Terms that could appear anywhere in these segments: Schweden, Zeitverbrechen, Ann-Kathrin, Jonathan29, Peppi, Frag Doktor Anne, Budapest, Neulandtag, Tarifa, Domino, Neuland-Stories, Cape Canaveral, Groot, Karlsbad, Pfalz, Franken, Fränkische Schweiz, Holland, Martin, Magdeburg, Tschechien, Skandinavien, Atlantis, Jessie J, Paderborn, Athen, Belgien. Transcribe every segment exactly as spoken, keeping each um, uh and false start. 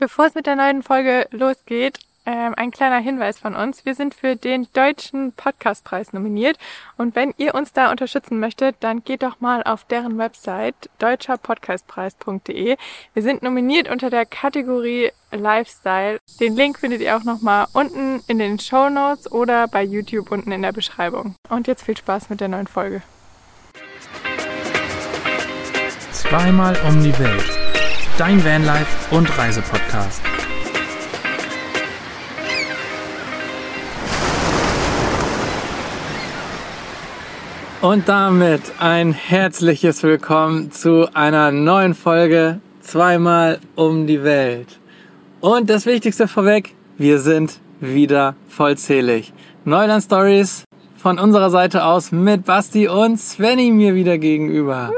Bevor es mit der neuen Folge losgeht, ähm, ein kleiner Hinweis von uns. Wir sind für den Deutschen Podcastpreis nominiert und wenn ihr uns da unterstützen möchtet, dann geht doch mal auf deren Website deutscher Podcastpreis punkt de. Wir sind nominiert unter der Kategorie Lifestyle. Den Link findet ihr auch nochmal unten in den Shownotes oder bei YouTube unten in der Beschreibung. Und jetzt viel Spaß mit der neuen Folge. Zweimal um die Welt. Dein Vanlife- und Reisepodcast. Und damit ein herzliches Willkommen zu einer neuen Folge Zweimal um die Welt. Und das Wichtigste vorweg, wir sind wieder vollzählig. Neuland-Stories von unserer Seite aus mit Basti und Sveni mir wieder gegenüber.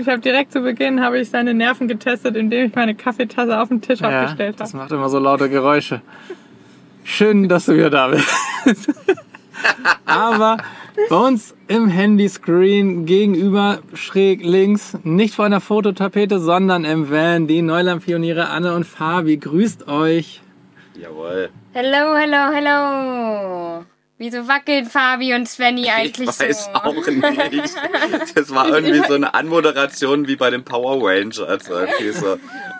Ich habe direkt zu Beginn habe ich seine Nerven getestet, indem ich meine Kaffeetasse auf den Tisch ja, aufgestellt habe. Das macht immer so laute Geräusche. Schön, dass du wieder da bist. Aber bei uns im Handyscreen gegenüber schräg links, nicht vor einer Fototapete, sondern im Van, die NeulandPioniere Anne und Fabi. Grüßt euch. Jawohl. Hello, hello, hello. Wieso wackeln Fabi und Sveni eigentlich so? Ich weiß so? Auch nicht. Das war irgendwie so eine Anmoderation wie bei den Power Rangers. So.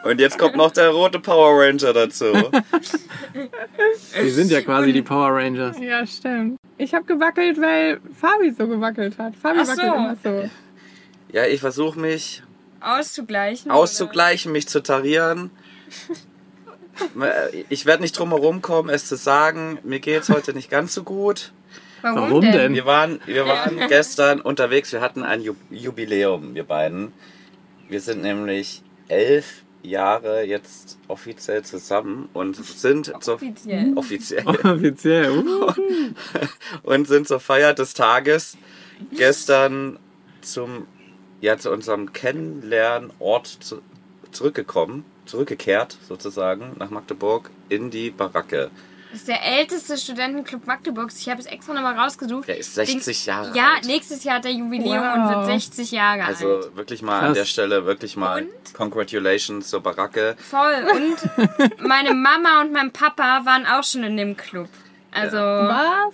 Und jetzt kommt noch der rote Power Ranger dazu. Die sind ja quasi die Power Rangers. Ja, stimmt. Ich habe gewackelt, weil Fabi so gewackelt hat. Fabi so. wackelt immer so. Ja, ich versuche mich auszugleichen, auszugleichen oder? mich zu tarieren. Ich werde nicht drum herum kommen, es zu sagen, mir geht's heute nicht ganz so gut. Warum, Warum denn? Wir waren, wir waren ja. gestern unterwegs, wir hatten ein Jubiläum, wir beiden. Wir sind nämlich elf Jahre jetzt offiziell zusammen und sind offiziell. Zur, offiziell. offiziell. Uh. Und sind zur Feier des Tages gestern zum, ja, zu unserem Kennenlernort zu, zurückgekommen. zurückgekehrt sozusagen nach Magdeburg in die Baracke. Das ist der älteste Studentenclub Magdeburgs. Ich habe es extra nochmal rausgesucht. Der ist sechzig Jahre alt. Ja, nächstes Jahr hat er Jubiläum wow. und wird sechzig Jahre also alt. Also wirklich mal Krass. an der Stelle, wirklich mal und? Congratulations zur Baracke. Voll. Und meine Mama und mein Papa waren auch schon in dem Club. Also ja.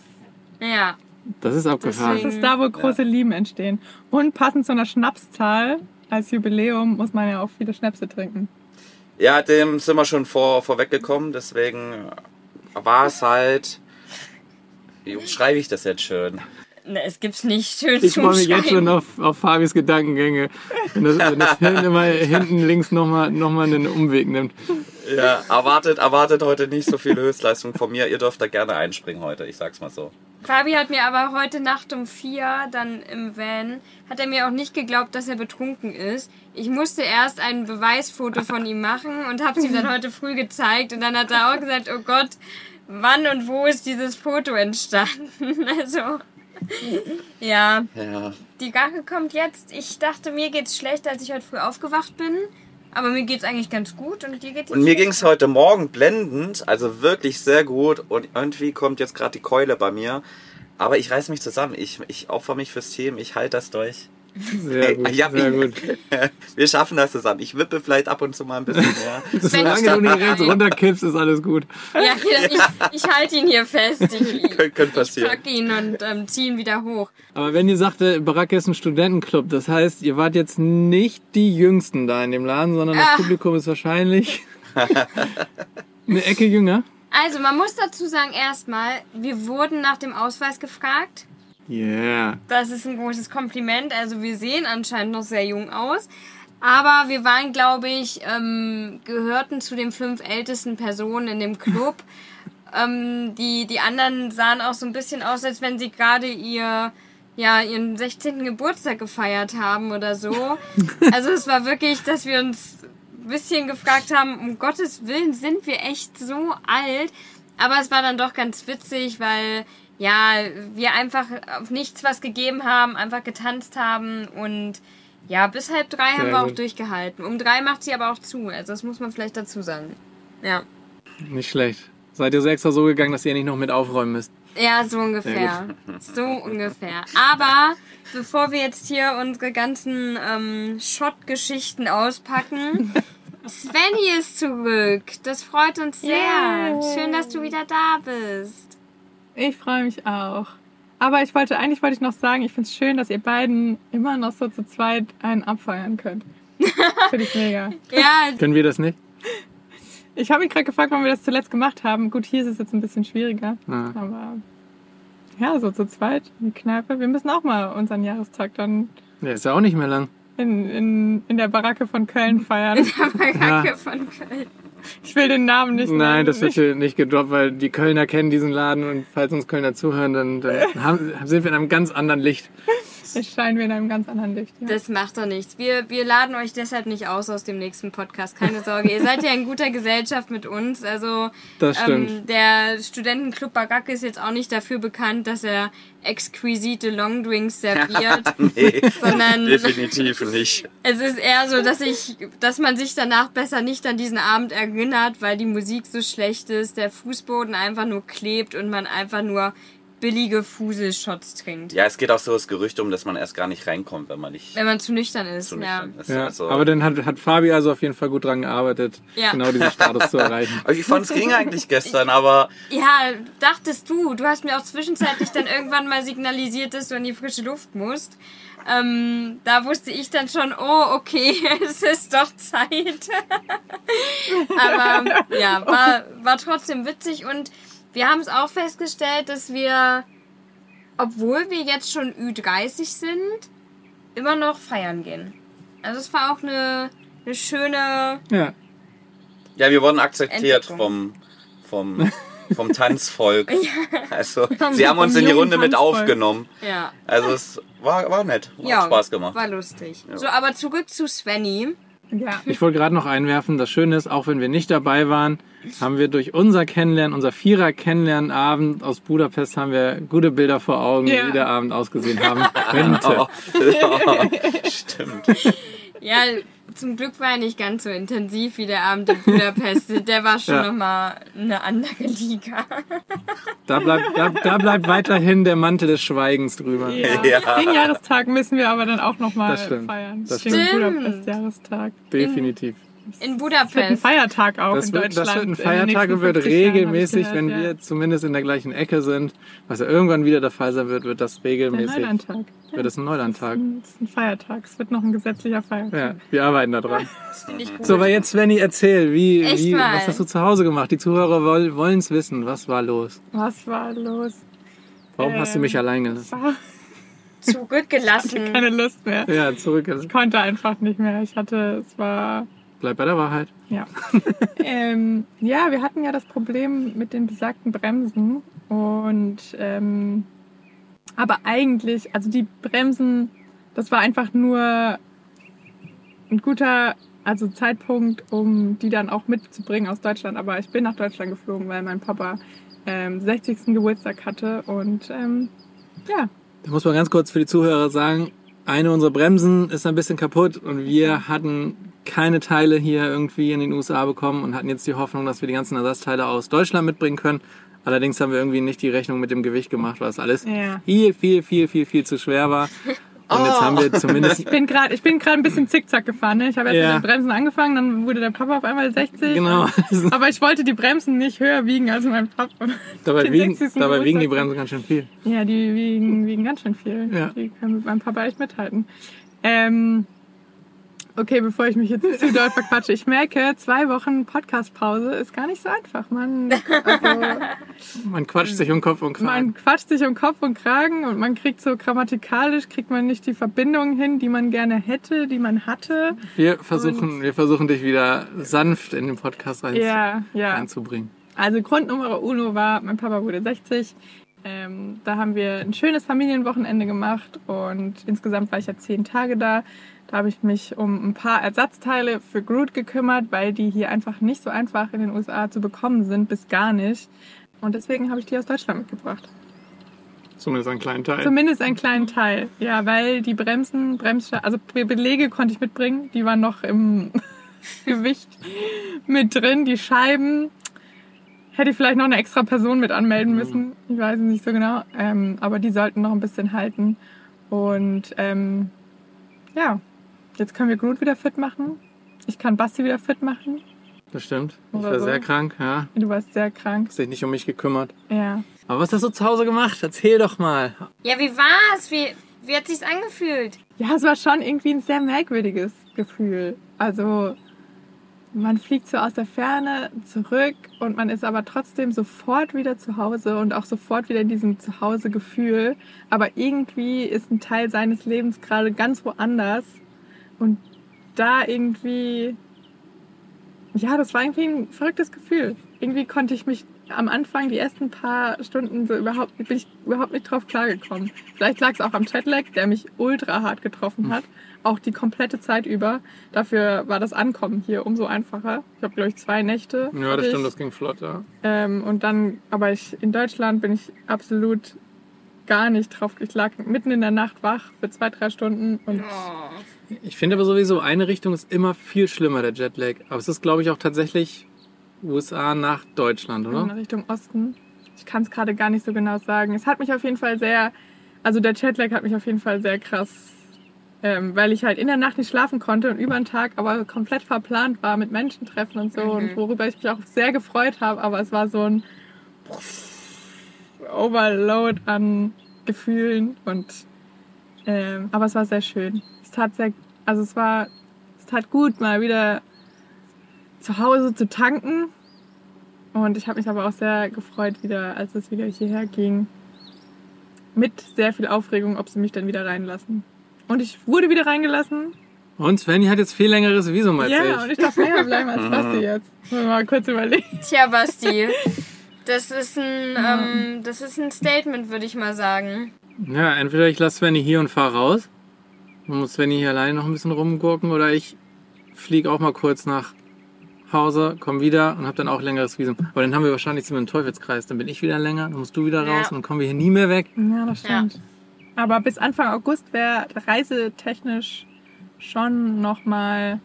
Was? Ja. Das ist abgefahren. Deswegen. Das ist da, wo große ja. Lieben entstehen. Und passend zu einer Schnapszahl als Jubiläum muss man ja auch viele Schnäpse trinken. Ja, dem sind wir schon vor, vorweggekommen, deswegen war es halt... Wie schreibe ich das jetzt schön? Na, es gibt's nicht schön ich zu schreiben. Ich freue mich jetzt schon auf, auf Fabis Gedankengänge, wenn das, wenn das immer hinten links nochmal noch mal einen Umweg nimmt. Ja, erwartet, erwartet heute nicht so viel Höchstleistung von mir. Ihr dürft da gerne einspringen heute, ich sag's mal so. Fabi hat mir aber heute Nacht um vier, dann im Van, hat er mir auch nicht geglaubt, dass er betrunken ist. Ich musste erst ein Beweisfoto von ihm machen und hab's ihm dann heute früh gezeigt. Und dann hat er auch gesagt, oh Gott, wann und wo ist dieses Foto entstanden? Also, ja. ja. Die Gache kommt jetzt. Ich dachte, mir geht's schlecht, als ich heute früh aufgewacht bin. Aber mir geht's eigentlich ganz gut und dir geht's. Und mir ging's heute Morgen blendend, also wirklich sehr gut und irgendwie kommt jetzt gerade die Keule bei mir. Aber ich reiß mich zusammen, ich, ich opfer mich fürs Team, ich halte das durch. Sehr gut, ja, sehr gut. Wir schaffen das zusammen. Ich wippe vielleicht ab und zu mal ein bisschen mehr. Solange du nicht rechts runterkippst, ist alles gut. Ja, ich, ich halte ihn hier fest. Ich, Kön- könnte passieren. Ich pack ihn und ähm, zieh ihn wieder hoch. Aber wenn ihr sagte, Baracke ist ein Studentenclub, das heißt, ihr wart jetzt nicht die Jüngsten da in dem Laden, sondern das Ach. Publikum ist wahrscheinlich eine Ecke jünger. Also, man muss dazu sagen, erstmal, wir wurden nach dem Ausweis gefragt. Yeah. Das ist ein großes Kompliment. Also wir sehen anscheinend noch sehr jung aus. Aber wir waren, glaube ich, ähm, gehörten zu den fünf ältesten Personen in dem Club. ähm, die, die anderen sahen auch so ein bisschen aus, als wenn sie gerade ihr, ja, ihren sechzehnten Geburtstag gefeiert haben oder so. Also es war wirklich, dass wir uns ein bisschen gefragt haben, um Gottes Willen, sind wir echt so alt? Aber es war dann doch ganz witzig, weil... Ja, wir einfach auf nichts was gegeben haben, einfach getanzt haben und ja, bis halb drei Sehr haben wir gut. auch durchgehalten. Um drei macht sie aber auch zu, also das muss man vielleicht dazu sagen. Ja. Nicht schlecht. Seid ihr so extra so gegangen, dass ihr nicht noch mit aufräumen müsst? Ja, so ungefähr. So ungefähr. Aber bevor wir jetzt hier unsere ganzen ähm, Shot-Geschichten auspacken... Sveni ist zurück. Das freut uns sehr. Yeah. Schön, dass du wieder da bist. Ich freue mich auch. Aber ich wollte, eigentlich wollte ich noch sagen, ich finde es schön, dass ihr beiden immer noch so zu zweit einen abfeuern könnt. Finde ich mega. Ja. Können wir das nicht? Ich habe mich gerade gefragt, wann wir das zuletzt gemacht haben. Gut, hier ist es jetzt ein bisschen schwieriger. Ja. Aber ja, so zu zweit in die Kneipe. Wir müssen auch mal unseren Jahrestag dann... Der ist ja auch nicht mehr lang. In, in, in der Baracke von Köln feiern. In der Baracke ja. von Köln. Ich will den Namen nicht nennen. Nein, das wird hier nicht gedroppt, weil die Kölner kennen diesen Laden und falls uns Kölner zuhören, dann, dann haben, sind wir in einem ganz anderen Licht. Jetzt scheinen wir in einem ganz anderen Licht. Ja. Das macht doch nichts. Wir, wir laden euch deshalb nicht aus aus dem nächsten Podcast. Keine Sorge. Ihr seid ja in guter Gesellschaft mit uns. Also das stimmt. Ähm, der Studentenclub Baracke ist jetzt auch nicht dafür bekannt, dass er exquisite Longdrinks serviert. Nee, sondern definitiv nicht. Es ist eher so, dass ich, dass man sich danach besser nicht an diesen Abend erinnert, weil die Musik so schlecht ist, der Fußboden einfach nur klebt und man einfach nur billige Fuselshots trinkt. Ja, es geht auch so das Gerücht um, dass man erst gar nicht reinkommt, wenn man nicht... Wenn man zu nüchtern ist, zu nüchtern ja. ist. Ja, also aber dann hat, hat Fabi also auf jeden Fall gut dran gearbeitet, ja. genau diesen Status zu erreichen. Ich fand, es ging eigentlich gestern, aber... Ja, dachtest du. Du hast mir auch zwischenzeitlich dann irgendwann mal signalisiert, dass du in die frische Luft musst. Ähm, da wusste ich dann schon, oh, okay, es ist doch Zeit. Aber ja, war, war trotzdem witzig und wir haben es auch festgestellt, dass wir, obwohl wir jetzt schon Ü dreißig sind, immer noch feiern gehen. Also es war auch eine, eine schöne... Ja. ja, wir wurden akzeptiert vom, vom, vom Tanzvolk. Ja. Also sie haben uns in die Runde mit aufgenommen. Ja. Also es war, war nett, hat ja, Spaß gemacht. War lustig. Ja. So, aber zurück zu Sveni. Ja. Ich wollte gerade noch einwerfen, das Schöne ist, auch wenn wir nicht dabei waren, haben wir durch unser Kennenlernen, unser Vierer-Kennenlernen-Abend aus Budapest, haben wir gute Bilder vor Augen, ja. wie der Abend ausgesehen haben könnte. Stimmt. Ja, zum Glück war er nicht ganz so intensiv wie der Abend in Budapest. Der war schon ja. nochmal eine andere Liga. Da bleibt, da, da bleibt weiterhin der Mantel des Schweigens drüber. Ja. Ja. Den Jahrestag müssen wir aber dann auch nochmal feiern. Das stimmt. Den Budapest-Jahrestag. Definitiv. In Budapest. Das wird ein Feiertag auch das in wird, Deutschland. Das wird ein Feiertag und wird regelmäßig, gehört, wenn ja. wir zumindest in der gleichen Ecke sind, was ja irgendwann wieder der Fall sein wird, wird das regelmäßig. Der Neulandtag. Wird es ein Neulandtag. Das ist ein Feiertag. Es wird noch ein gesetzlicher Feiertag. Ja, wir arbeiten da dran. Das finde ich gut. So, aber jetzt, Sveni, erzähl, wie, wie, was hast du zu Hause gemacht? Die Zuhörer wollen es wissen. Was war los? Was war los? Warum ähm, hast du mich allein gelassen? Zurückgelassen. Ich hatte keine Lust mehr. Ja, zurückgelassen. Ich konnte einfach nicht mehr. Ich hatte, es war... Bleib bei der Wahrheit. Ja. ähm, ja, wir hatten ja das Problem mit den besagten Bremsen. Und ähm, aber eigentlich, also die Bremsen, das war einfach nur ein guter also Zeitpunkt, um die dann auch mitzubringen aus Deutschland. Aber ich bin nach Deutschland geflogen, weil mein Papa ähm, sechzigsten Geburtstag hatte. Und ähm, ja. Da muss man ganz kurz für die Zuhörer sagen, eine unserer Bremsen ist ein bisschen kaputt und wir hatten keine Teile hier irgendwie in den U S A bekommen und hatten jetzt die Hoffnung, dass wir die ganzen Ersatzteile aus Deutschland mitbringen können. Allerdings haben wir irgendwie nicht die Rechnung mit dem Gewicht gemacht, weil es alles ja. viel, viel, viel, viel, viel zu schwer war. Und oh. jetzt haben wir zumindest... Ich bin gerade ich bin gerade ein bisschen zickzack gefahren. Ne? Ich habe jetzt ja. mit den Bremsen angefangen, dann wurde der Papa auf einmal sechzig. Genau. Und, aber ich wollte die Bremsen nicht höher wiegen als mein Papa. Dabei, wiegen, dabei wiegen die Bremsen ganz schön viel. Ja, die wiegen, wiegen ganz schön viel. Ja. Die können mit meinem Papa echt mithalten. Ähm, okay, bevor ich mich jetzt zu doll verquatsche. Ich merke, zwei Wochen Podcast-Pause ist gar nicht so einfach. Man, also, man quatscht sich um Kopf und Kragen. Man quatscht sich um Kopf und Kragen und man kriegt so grammatikalisch, kriegt man nicht die Verbindung hin, die man gerne hätte, die man hatte. Wir versuchen, und, wir versuchen dich wieder sanft in den Podcast ein, ja, ja. einzubringen. Also Grund Nummer uno war, mein Papa wurde sechzig. Ähm, da haben wir ein schönes Familienwochenende gemacht und insgesamt war ich ja zehn Tage da. Da habe ich mich um ein paar Ersatzteile für Groot gekümmert, weil die hier einfach nicht so einfach in den U S A zu bekommen sind, bis gar nicht. Und deswegen habe ich die aus Deutschland mitgebracht. Zumindest einen kleinen Teil. Zumindest einen kleinen Teil, ja, weil die Bremsen, Bremsscheiben, also Belege konnte ich mitbringen, die waren noch im Gewicht mit drin, die Scheiben. Hätte ich vielleicht noch eine extra Person mit anmelden müssen. Ich weiß es nicht so genau. Ähm, aber die sollten noch ein bisschen halten. Und ähm, ja, jetzt können wir Groot wieder fit machen. Ich kann Basti wieder fit machen. Das stimmt. Ich war so. sehr krank, ja. Du warst sehr krank. Hast dich nicht um mich gekümmert. Ja. Aber was hast du zu Hause gemacht? Erzähl doch mal. Ja, wie war's? Wie, wie hat sich's angefühlt? Ja, es war schon irgendwie ein sehr merkwürdiges Gefühl. Also, man fliegt so aus der Ferne zurück und man ist aber trotzdem sofort wieder zu Hause und auch sofort wieder in diesem Zuhause-Gefühl. Aber irgendwie ist ein Teil seines Lebens gerade ganz woanders. Und da irgendwie... Ja, das war irgendwie ein verrücktes Gefühl. Irgendwie konnte ich mich am Anfang, die ersten paar Stunden, so überhaupt, bin ich überhaupt nicht drauf klargekommen. Vielleicht lag es auch am Jetlag, der mich ultra hart getroffen hat. Auch die komplette Zeit über. Dafür war das Ankommen hier umso einfacher. Ich habe, glaube ich, zwei Nächte. Ja, das stimmt, das ging flott, ja. Ähm, und dann, aber ich, in Deutschland bin ich absolut gar nicht drauf. Ich lag mitten in der Nacht wach für zwei, drei Stunden und... Oh. Ich finde aber sowieso, eine Richtung ist immer viel schlimmer, der Jetlag. Aber es ist, glaube ich, auch tatsächlich U S A nach Deutschland, oder? In Richtung Osten. Ich kann es gerade gar nicht so genau sagen. Es hat mich auf jeden Fall sehr, also der Jetlag hat mich auf jeden Fall sehr krass, ähm, weil ich halt in der Nacht nicht schlafen konnte und über den Tag aber komplett verplant war mit Menschentreffen und so, mhm. und worüber ich mich auch sehr gefreut habe. Aber es war so ein Overload an Gefühlen und, ähm, aber es war sehr schön. Es tat sehr, also es war, es tat gut, mal wieder zu Hause zu tanken. Und ich habe mich aber auch sehr gefreut, wieder, als es wieder hierher ging. Mit sehr viel Aufregung, ob sie mich dann wieder reinlassen. Und ich wurde wieder reingelassen. Und Sveni hat jetzt viel längeres Visum als ja, ich. Ja, und ich darf länger bleiben als Basti jetzt. Wollen wir mal kurz überlegen. Tja, Basti, das ist ein, ähm, das ist ein Statement, würde ich mal sagen. Ja, entweder ich lasse Sveni hier und fahre raus. Man muss Sveni hier alleine noch ein bisschen rumgurken, oder ich fliege auch mal kurz nach Hause, komme wieder und habe dann auch längeres Visum. Aber dann haben wir wahrscheinlich so einen Teufelskreis. Dann bin ich wieder länger, dann musst du wieder raus, ja. Und dann kommen wir hier nie mehr weg. Ja, das stimmt. Ja. Aber bis Anfang August wäre reisetechnisch schon nochmal...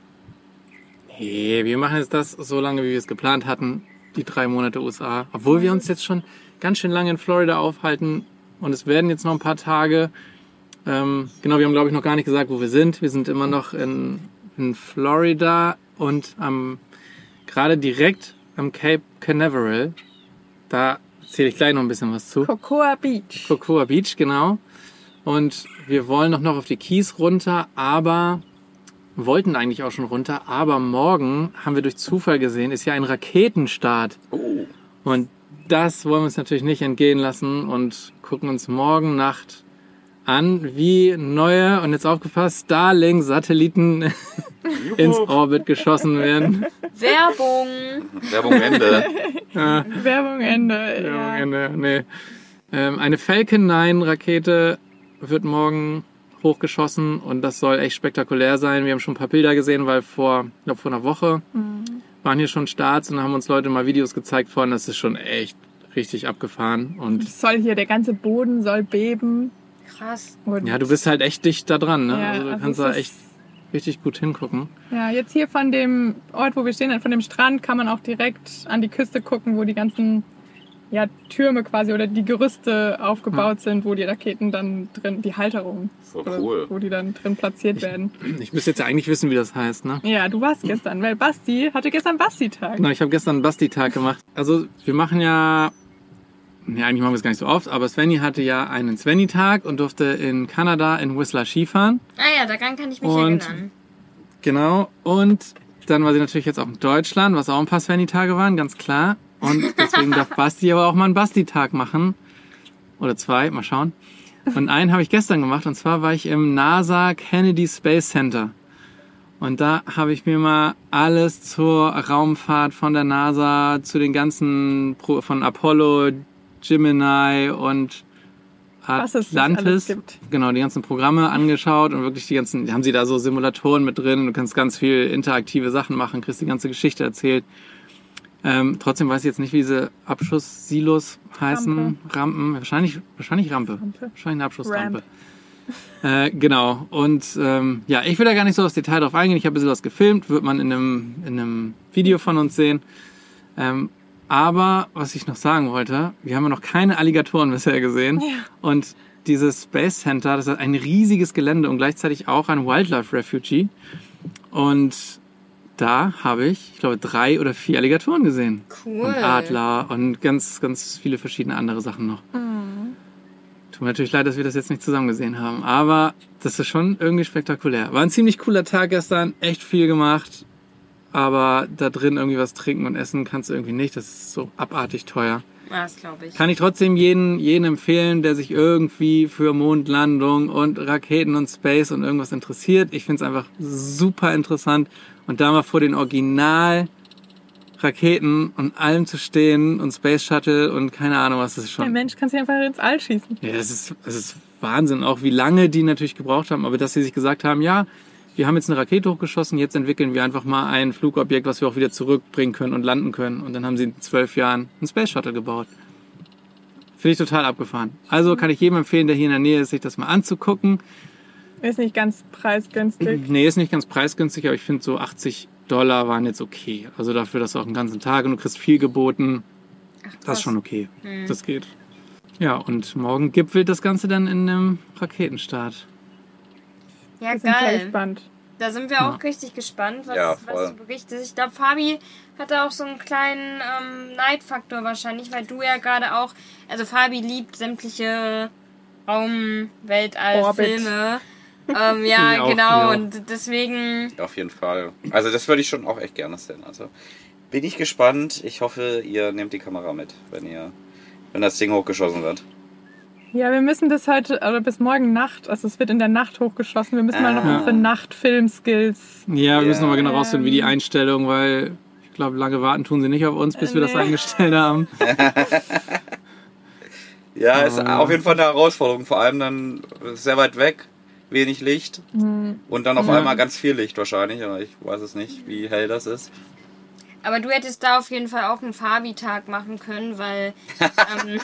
Nee, wir machen jetzt das so lange, wie wir es geplant hatten, die drei Monate U S A. Obwohl wir uns jetzt schon ganz schön lange in Florida aufhalten und es werden jetzt noch ein paar Tage... Ähm, genau, wir haben, glaube ich, noch gar nicht gesagt, wo wir sind. Wir sind immer noch in, in Florida und am, gerade direkt am Cape Canaveral. Da erzähle ich gleich noch ein bisschen was zu. Cocoa Beach. Cocoa Beach, genau. Und wir wollen doch noch auf die Keys runter, aber wollten eigentlich auch schon runter. Aber morgen, haben wir durch Zufall gesehen, ist ja ein Raketenstart. Oh. Und das wollen wir uns natürlich nicht entgehen lassen und gucken uns morgen Nacht an, wie neue, und jetzt aufgepasst, Starlink-Satelliten ins Orbit geschossen werden. Werbung! Werbung Ende. Ja. Werbung Ende. Werbung ja. Ende, nee. Ähm, eine Falcon neun Rakete wird morgen hochgeschossen und das soll echt spektakulär sein. Wir haben schon ein paar Bilder gesehen, weil vor, ich glaube vor einer Woche mhm. waren hier schon Starts und haben uns Leute mal Videos gezeigt von, das ist schon echt richtig abgefahren. Und das soll hier, der ganze Boden soll beben. Krass. Und ja, du bist halt echt dicht da dran, ne? Ja, also du also kannst da echt richtig gut hingucken. Ja, jetzt hier von dem Ort, wo wir stehen, von dem Strand, kann man auch direkt an die Küste gucken, wo die ganzen ja, Türme quasi oder die Gerüste aufgebaut hm. sind, wo die Raketen dann drin, die Halterung, so cool. wo die dann drin platziert ich, werden. Ich müsste jetzt ja eigentlich wissen, wie das heißt, ne? Ja, du warst gestern, weil Basti hatte gestern Basti-Tag. Genau, ich habe gestern einen Basti-Tag gemacht. Also wir machen ja... Ja, eigentlich machen wir es gar nicht so oft, aber Sveni hatte ja einen Sveni-Tag und durfte in Kanada in Whistler Skifahren. Ah ja, daran kann ich mich und, erinnern. Genau, und dann war sie natürlich jetzt auch in Deutschland, was auch ein paar Sveni-Tage waren, ganz klar. Und deswegen darf Basti aber auch mal einen Basti-Tag machen. Oder zwei, mal schauen. Und einen habe ich gestern gemacht, und zwar war ich im NASA Kennedy Space Center. Und da habe ich mir mal alles zur Raumfahrt von der NASA, zu den ganzen, Pro- von Apollo, Gemini und Atlantis, genau, die ganzen Programme angeschaut und wirklich die ganzen, haben sie da so Simulatoren mit drin, du kannst ganz viel interaktive Sachen machen, kriegst die ganze Geschichte erzählt. Ähm, trotzdem weiß ich jetzt nicht, wie diese Abschusssilos heißen, Rampe. Rampen, wahrscheinlich, wahrscheinlich Rampe, Rampe. wahrscheinlich eine Abschussrampe. Äh, genau, und ähm, ja, ich will da gar nicht so aufs Detail drauf eingehen, ich habe ein bisschen was gefilmt, wird man in einem, in einem Video von uns sehen. Ähm, Aber, was ich noch sagen wollte, wir haben ja noch keine Alligatoren bisher gesehen. Ja. Und dieses Space Center, das ist ein riesiges Gelände und gleichzeitig auch ein Wildlife Refuge. Und da habe ich, ich glaube, drei oder vier Alligatoren gesehen. Cool. Und Adler und ganz, ganz viele verschiedene andere Sachen noch. Mhm. Tut mir natürlich leid, dass wir das jetzt nicht zusammen gesehen haben, aber das ist schon irgendwie spektakulär. War ein ziemlich cooler Tag gestern, echt viel gemacht, aber da drin irgendwie was trinken und essen kannst du irgendwie nicht. Das ist so abartig teuer. Ja, das glaube ich. Kann ich trotzdem jeden, jeden empfehlen, der sich irgendwie für Mondlandung und Raketen und Space und irgendwas interessiert. Ich finde es einfach super interessant. Und da mal vor den Original-Raketen und allem zu stehen und Space Shuttle und keine Ahnung was, das ist schon... Der Mensch kann sich einfach ins All schießen. Ja, das ist, das ist Wahnsinn. Auch wie lange die natürlich gebraucht haben. Aber dass sie sich gesagt haben, ja, wir haben jetzt eine Rakete hochgeschossen, jetzt entwickeln wir einfach mal ein Flugobjekt, was wir auch wieder zurückbringen können und landen können. Und dann haben sie in zwölf Jahren einen Space Shuttle gebaut. Finde ich total abgefahren. Also kann ich jedem empfehlen, der hier in der Nähe ist, sich das mal anzugucken. Ist nicht ganz preisgünstig. Nee, ist nicht ganz preisgünstig, aber ich finde so achtzig Dollar waren jetzt okay. Also dafür, dass du auch einen ganzen Tag und du kriegst viel geboten. Ach, das ist schon okay. Mhm. Das geht. Ja, und morgen gipfelt das Ganze dann in einem Raketenstart. Ja, geil. Da sind wir auch ja. richtig gespannt, was, ja, was du berichtest. Ich glaube, Fabi hatte auch so einen kleinen ähm, Neidfaktor wahrscheinlich, weil du ja gerade auch, also Fabi liebt sämtliche Raum-, Weltall-, Filme. Ähm, ja, ja, genau. Auch, ja. Und deswegen... Auf jeden Fall. Also das würde ich schon auch echt gerne sehen. Also bin ich gespannt. Ich hoffe, ihr nehmt die Kamera mit, wenn ihr, wenn das Ding hochgeschossen wird. Ja, wir müssen das heute, oder bis morgen Nacht, also es wird in der Nacht hochgeschossen, wir müssen ah. mal noch unsere Nachtfilm-Skills. Ja, wir yeah. müssen nochmal genau rausfinden, wie die Einstellung, weil ich glaube, lange warten tun sie nicht auf uns, bis äh, wir nee. das eingestellt haben. Ja, aber ist auf jeden Fall eine Herausforderung, vor allem dann sehr weit weg, wenig Licht mhm. und dann auf ja. einmal ganz viel Licht wahrscheinlich, aber ich weiß es nicht, wie hell das ist. Aber du hättest da auf jeden Fall auch einen Fabi-Tag machen können, weil... ähm,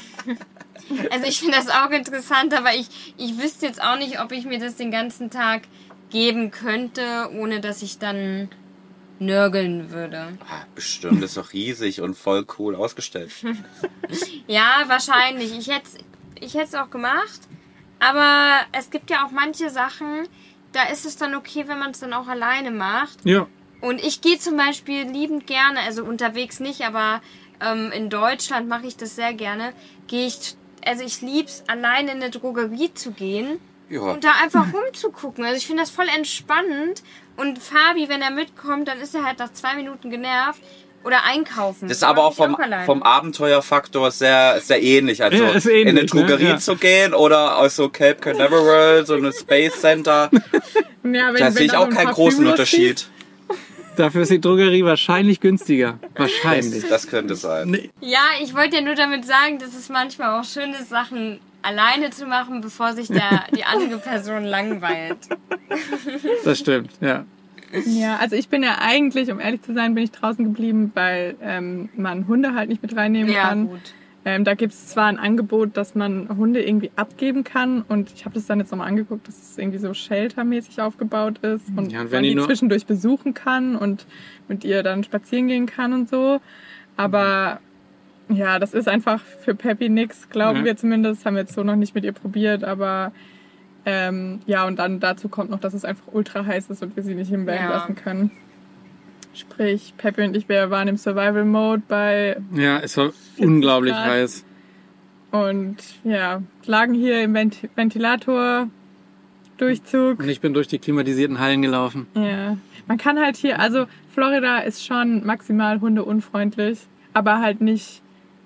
also ich finde das auch interessant, aber ich, ich wüsste jetzt auch nicht, ob ich mir das den ganzen Tag geben könnte, ohne dass ich dann nörgeln würde. Ach, bestimmt, das ist doch riesig und voll cool ausgestellt. Ja, wahrscheinlich. Ich hätte ich hätte es auch gemacht, aber es gibt ja auch manche Sachen, da ist es dann okay, wenn man es dann auch alleine macht. Ja. Und ich gehe zum Beispiel liebend gerne, also unterwegs nicht, aber ähm, in Deutschland mache ich das sehr gerne, gehe ich, also ich lieb's, alleine in eine Drogerie zu gehen ja. und da einfach rumzugucken. Also ich finde das voll entspannend. Und Fabi, wenn er mitkommt, dann ist er halt nach zwei Minuten genervt. Oder einkaufen. Das ist aber auch vom, vom Abenteuerfaktor sehr, sehr ähnlich. Also ja, ähnlich, in eine Drogerie ne? ja. zu gehen oder aus so Cape Canaveral, so ein Space Center. Ja, da sehe ich auch keinen großen Unterschied. Ist. Dafür ist die Drogerie wahrscheinlich günstiger. Wahrscheinlich. Das könnte sein. Nee. Ja, ich wollte ja nur damit sagen, dass es manchmal auch schön ist, Sachen alleine zu machen, bevor sich der, die andere Person langweilt. Das stimmt, ja. Ja, also ich bin ja eigentlich, um ehrlich zu sein, bin ich draußen geblieben, weil ähm, man Hunde halt nicht mit reinnehmen ja, kann. Ja, gut. Ähm, da gibt es zwar ein Angebot, dass man Hunde irgendwie abgeben kann und ich habe das dann jetzt nochmal angeguckt, dass es irgendwie so sheltermäßig aufgebaut ist und, ja, und man die zwischendurch besuchen kann und mit ihr dann spazieren gehen kann und so. Aber mhm. ja, das ist einfach für Peppi nix, glauben ja. wir zumindest. Das haben wir jetzt so noch nicht mit ihr probiert, aber ähm, ja, und dann dazu kommt noch, dass es einfach ultra heiß ist und wir sie nicht hinbringen ja. lassen können. Sprich, Peppi und ich, wir waren im Survival-Mode bei... Ja, es war unglaublich Grad. heiß. Und ja, lagen hier im Vent- Ventilator-Durchzug. Und ich bin durch die klimatisierten Hallen gelaufen. Ja, man kann halt hier... Also Florida ist schon maximal hundeunfreundlich, aber halt nicht,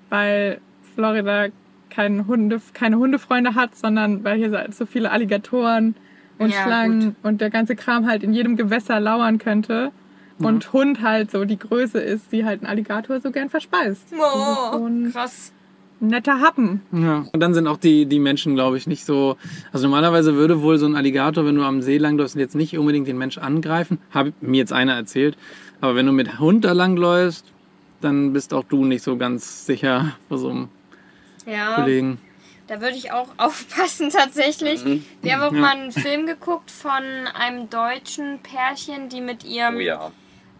weil Florida keine Hunde, keine Hundefreunde hat, sondern weil hier so viele Alligatoren und ja, Schlangen gut. und der ganze Kram halt in jedem Gewässer lauern könnte. Und mhm. Hund halt so die Größe ist, die halt ein Alligator so gern verspeist. Oh, so ein krass. Netter Happen. Ja. Und dann sind auch die, die Menschen, glaube ich, nicht so... Also normalerweise würde wohl so ein Alligator, wenn du am See langläufst, jetzt nicht unbedingt den Mensch angreifen. Habe mir jetzt einer erzählt. Aber wenn du mit Hund da langläufst, dann bist auch du nicht so ganz sicher vor so einem ja. Kollegen. Da würde ich auch aufpassen tatsächlich. Mhm. Wir haben auch ja. mal einen Film geguckt von einem deutschen Pärchen, die mit ihrem... Oh ja.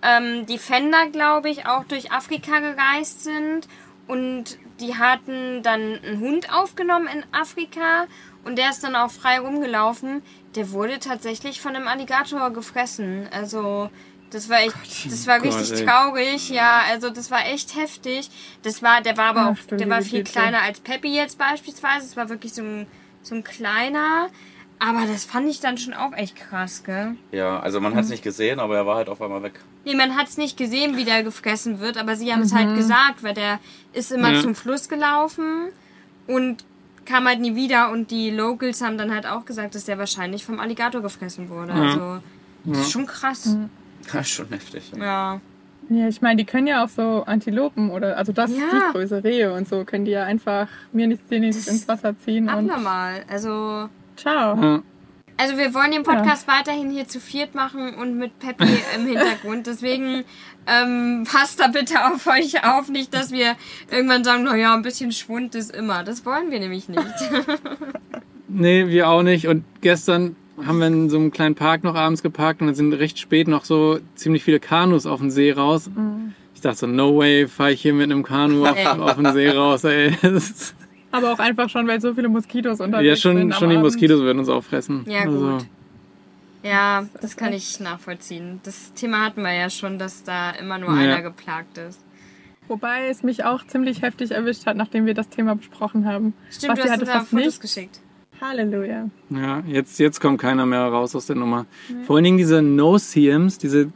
Ähm, die Fender, glaube ich, auch durch Afrika gereist sind und die hatten dann einen Hund aufgenommen in Afrika und der ist dann auch frei rumgelaufen. Der wurde tatsächlich von einem Alligator gefressen. Also Das war echt, Gott, das war Gott, richtig ey. traurig, ja, also das war echt heftig. Das war, der war aber auch, Ach, der war viel kleiner als Peppi jetzt beispielsweise. Das war wirklich so ein, so ein kleiner. Aber das fand ich dann schon auch echt krass, gell? Ja, also man mhm. hat es nicht gesehen, aber er war halt auf einmal weg. Nee, man hat es nicht gesehen, wie der gefressen wird, aber sie haben mhm. es halt gesagt, weil der ist immer ja. zum Fluss gelaufen und kam halt nie wieder. Und die Locals haben dann halt auch gesagt, dass der wahrscheinlich vom Alligator gefressen wurde. Mhm. Also das ist schon krass. Mhm. Das ist schon heftig. Ja. Ja, ja ich meine, die können ja auch so Antilopen oder, also das ja. ist die Größe, Rehe und so, können die ja einfach mir nichts dir nichts ins Wasser ziehen. Abnormal, und also... Ciao. Mhm. Also wir wollen den Podcast ja. weiterhin hier zu viert machen und mit Peppi im Hintergrund. Deswegen ähm, passt da bitte auf euch auf, nicht, dass wir irgendwann sagen, naja, ein bisschen Schwund ist immer. Das wollen wir nämlich nicht. Nee, wir auch nicht. Und gestern haben wir in so einem kleinen Park noch abends geparkt und dann sind recht spät noch so ziemlich viele Kanus auf den See raus. Mhm. Ich dachte so, no way, fahre ich hier mit einem Kanu auf, auf den See raus, ey. Aber auch einfach schon, weil so viele Moskitos unterwegs ja, schon, sind. Ja, schon die Abend. Moskitos werden uns auch fressen. Ja, also. Gut. Ja, das kann ich nachvollziehen. Das Thema hatten wir ja schon, dass da immer nur ja. einer geplagt ist. Wobei es mich auch ziemlich heftig erwischt hat, nachdem wir das Thema besprochen haben. Stimmt, du hast uns da Fotos geschickt. Halleluja. Ja, jetzt, jetzt kommt keiner mehr raus aus der Nummer. Nee. Vor allen Dingen diese No-Seams, diese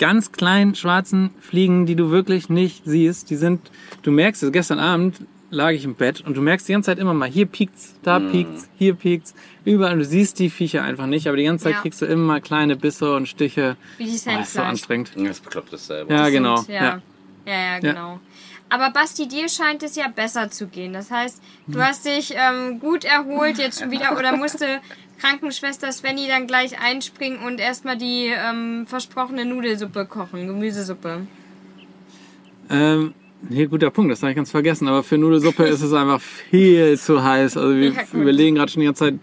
ganz kleinen schwarzen Fliegen, die du wirklich nicht siehst, die sind, du merkst es, gestern Abend lag ich im Bett und du merkst die ganze Zeit immer mal, hier piekt's, da mm. piekt's, hier piekt's, überall. Und du siehst die Viecher einfach nicht, aber die ganze Zeit ja. kriegst du immer mal kleine Bisse und Stiche. Wie die Sandflies. Oh, das ist so anstrengend. Das bekloppt das selber. Ja, das genau. Sind, ja. Ja. Ja, ja, genau. Ja. Aber Basti, dir scheint es ja besser zu gehen. Das heißt, du hast dich ähm, gut erholt jetzt schon wieder oder musste Krankenschwester Sveni dann gleich einspringen und erstmal die ähm, versprochene Nudelsuppe kochen, Gemüsesuppe. Ähm... Nee, guter Punkt, das habe ich ganz vergessen, aber für Nudelsuppe ist es einfach viel zu heiß. Also wir ja, überlegen gerade schon die ganze Zeit,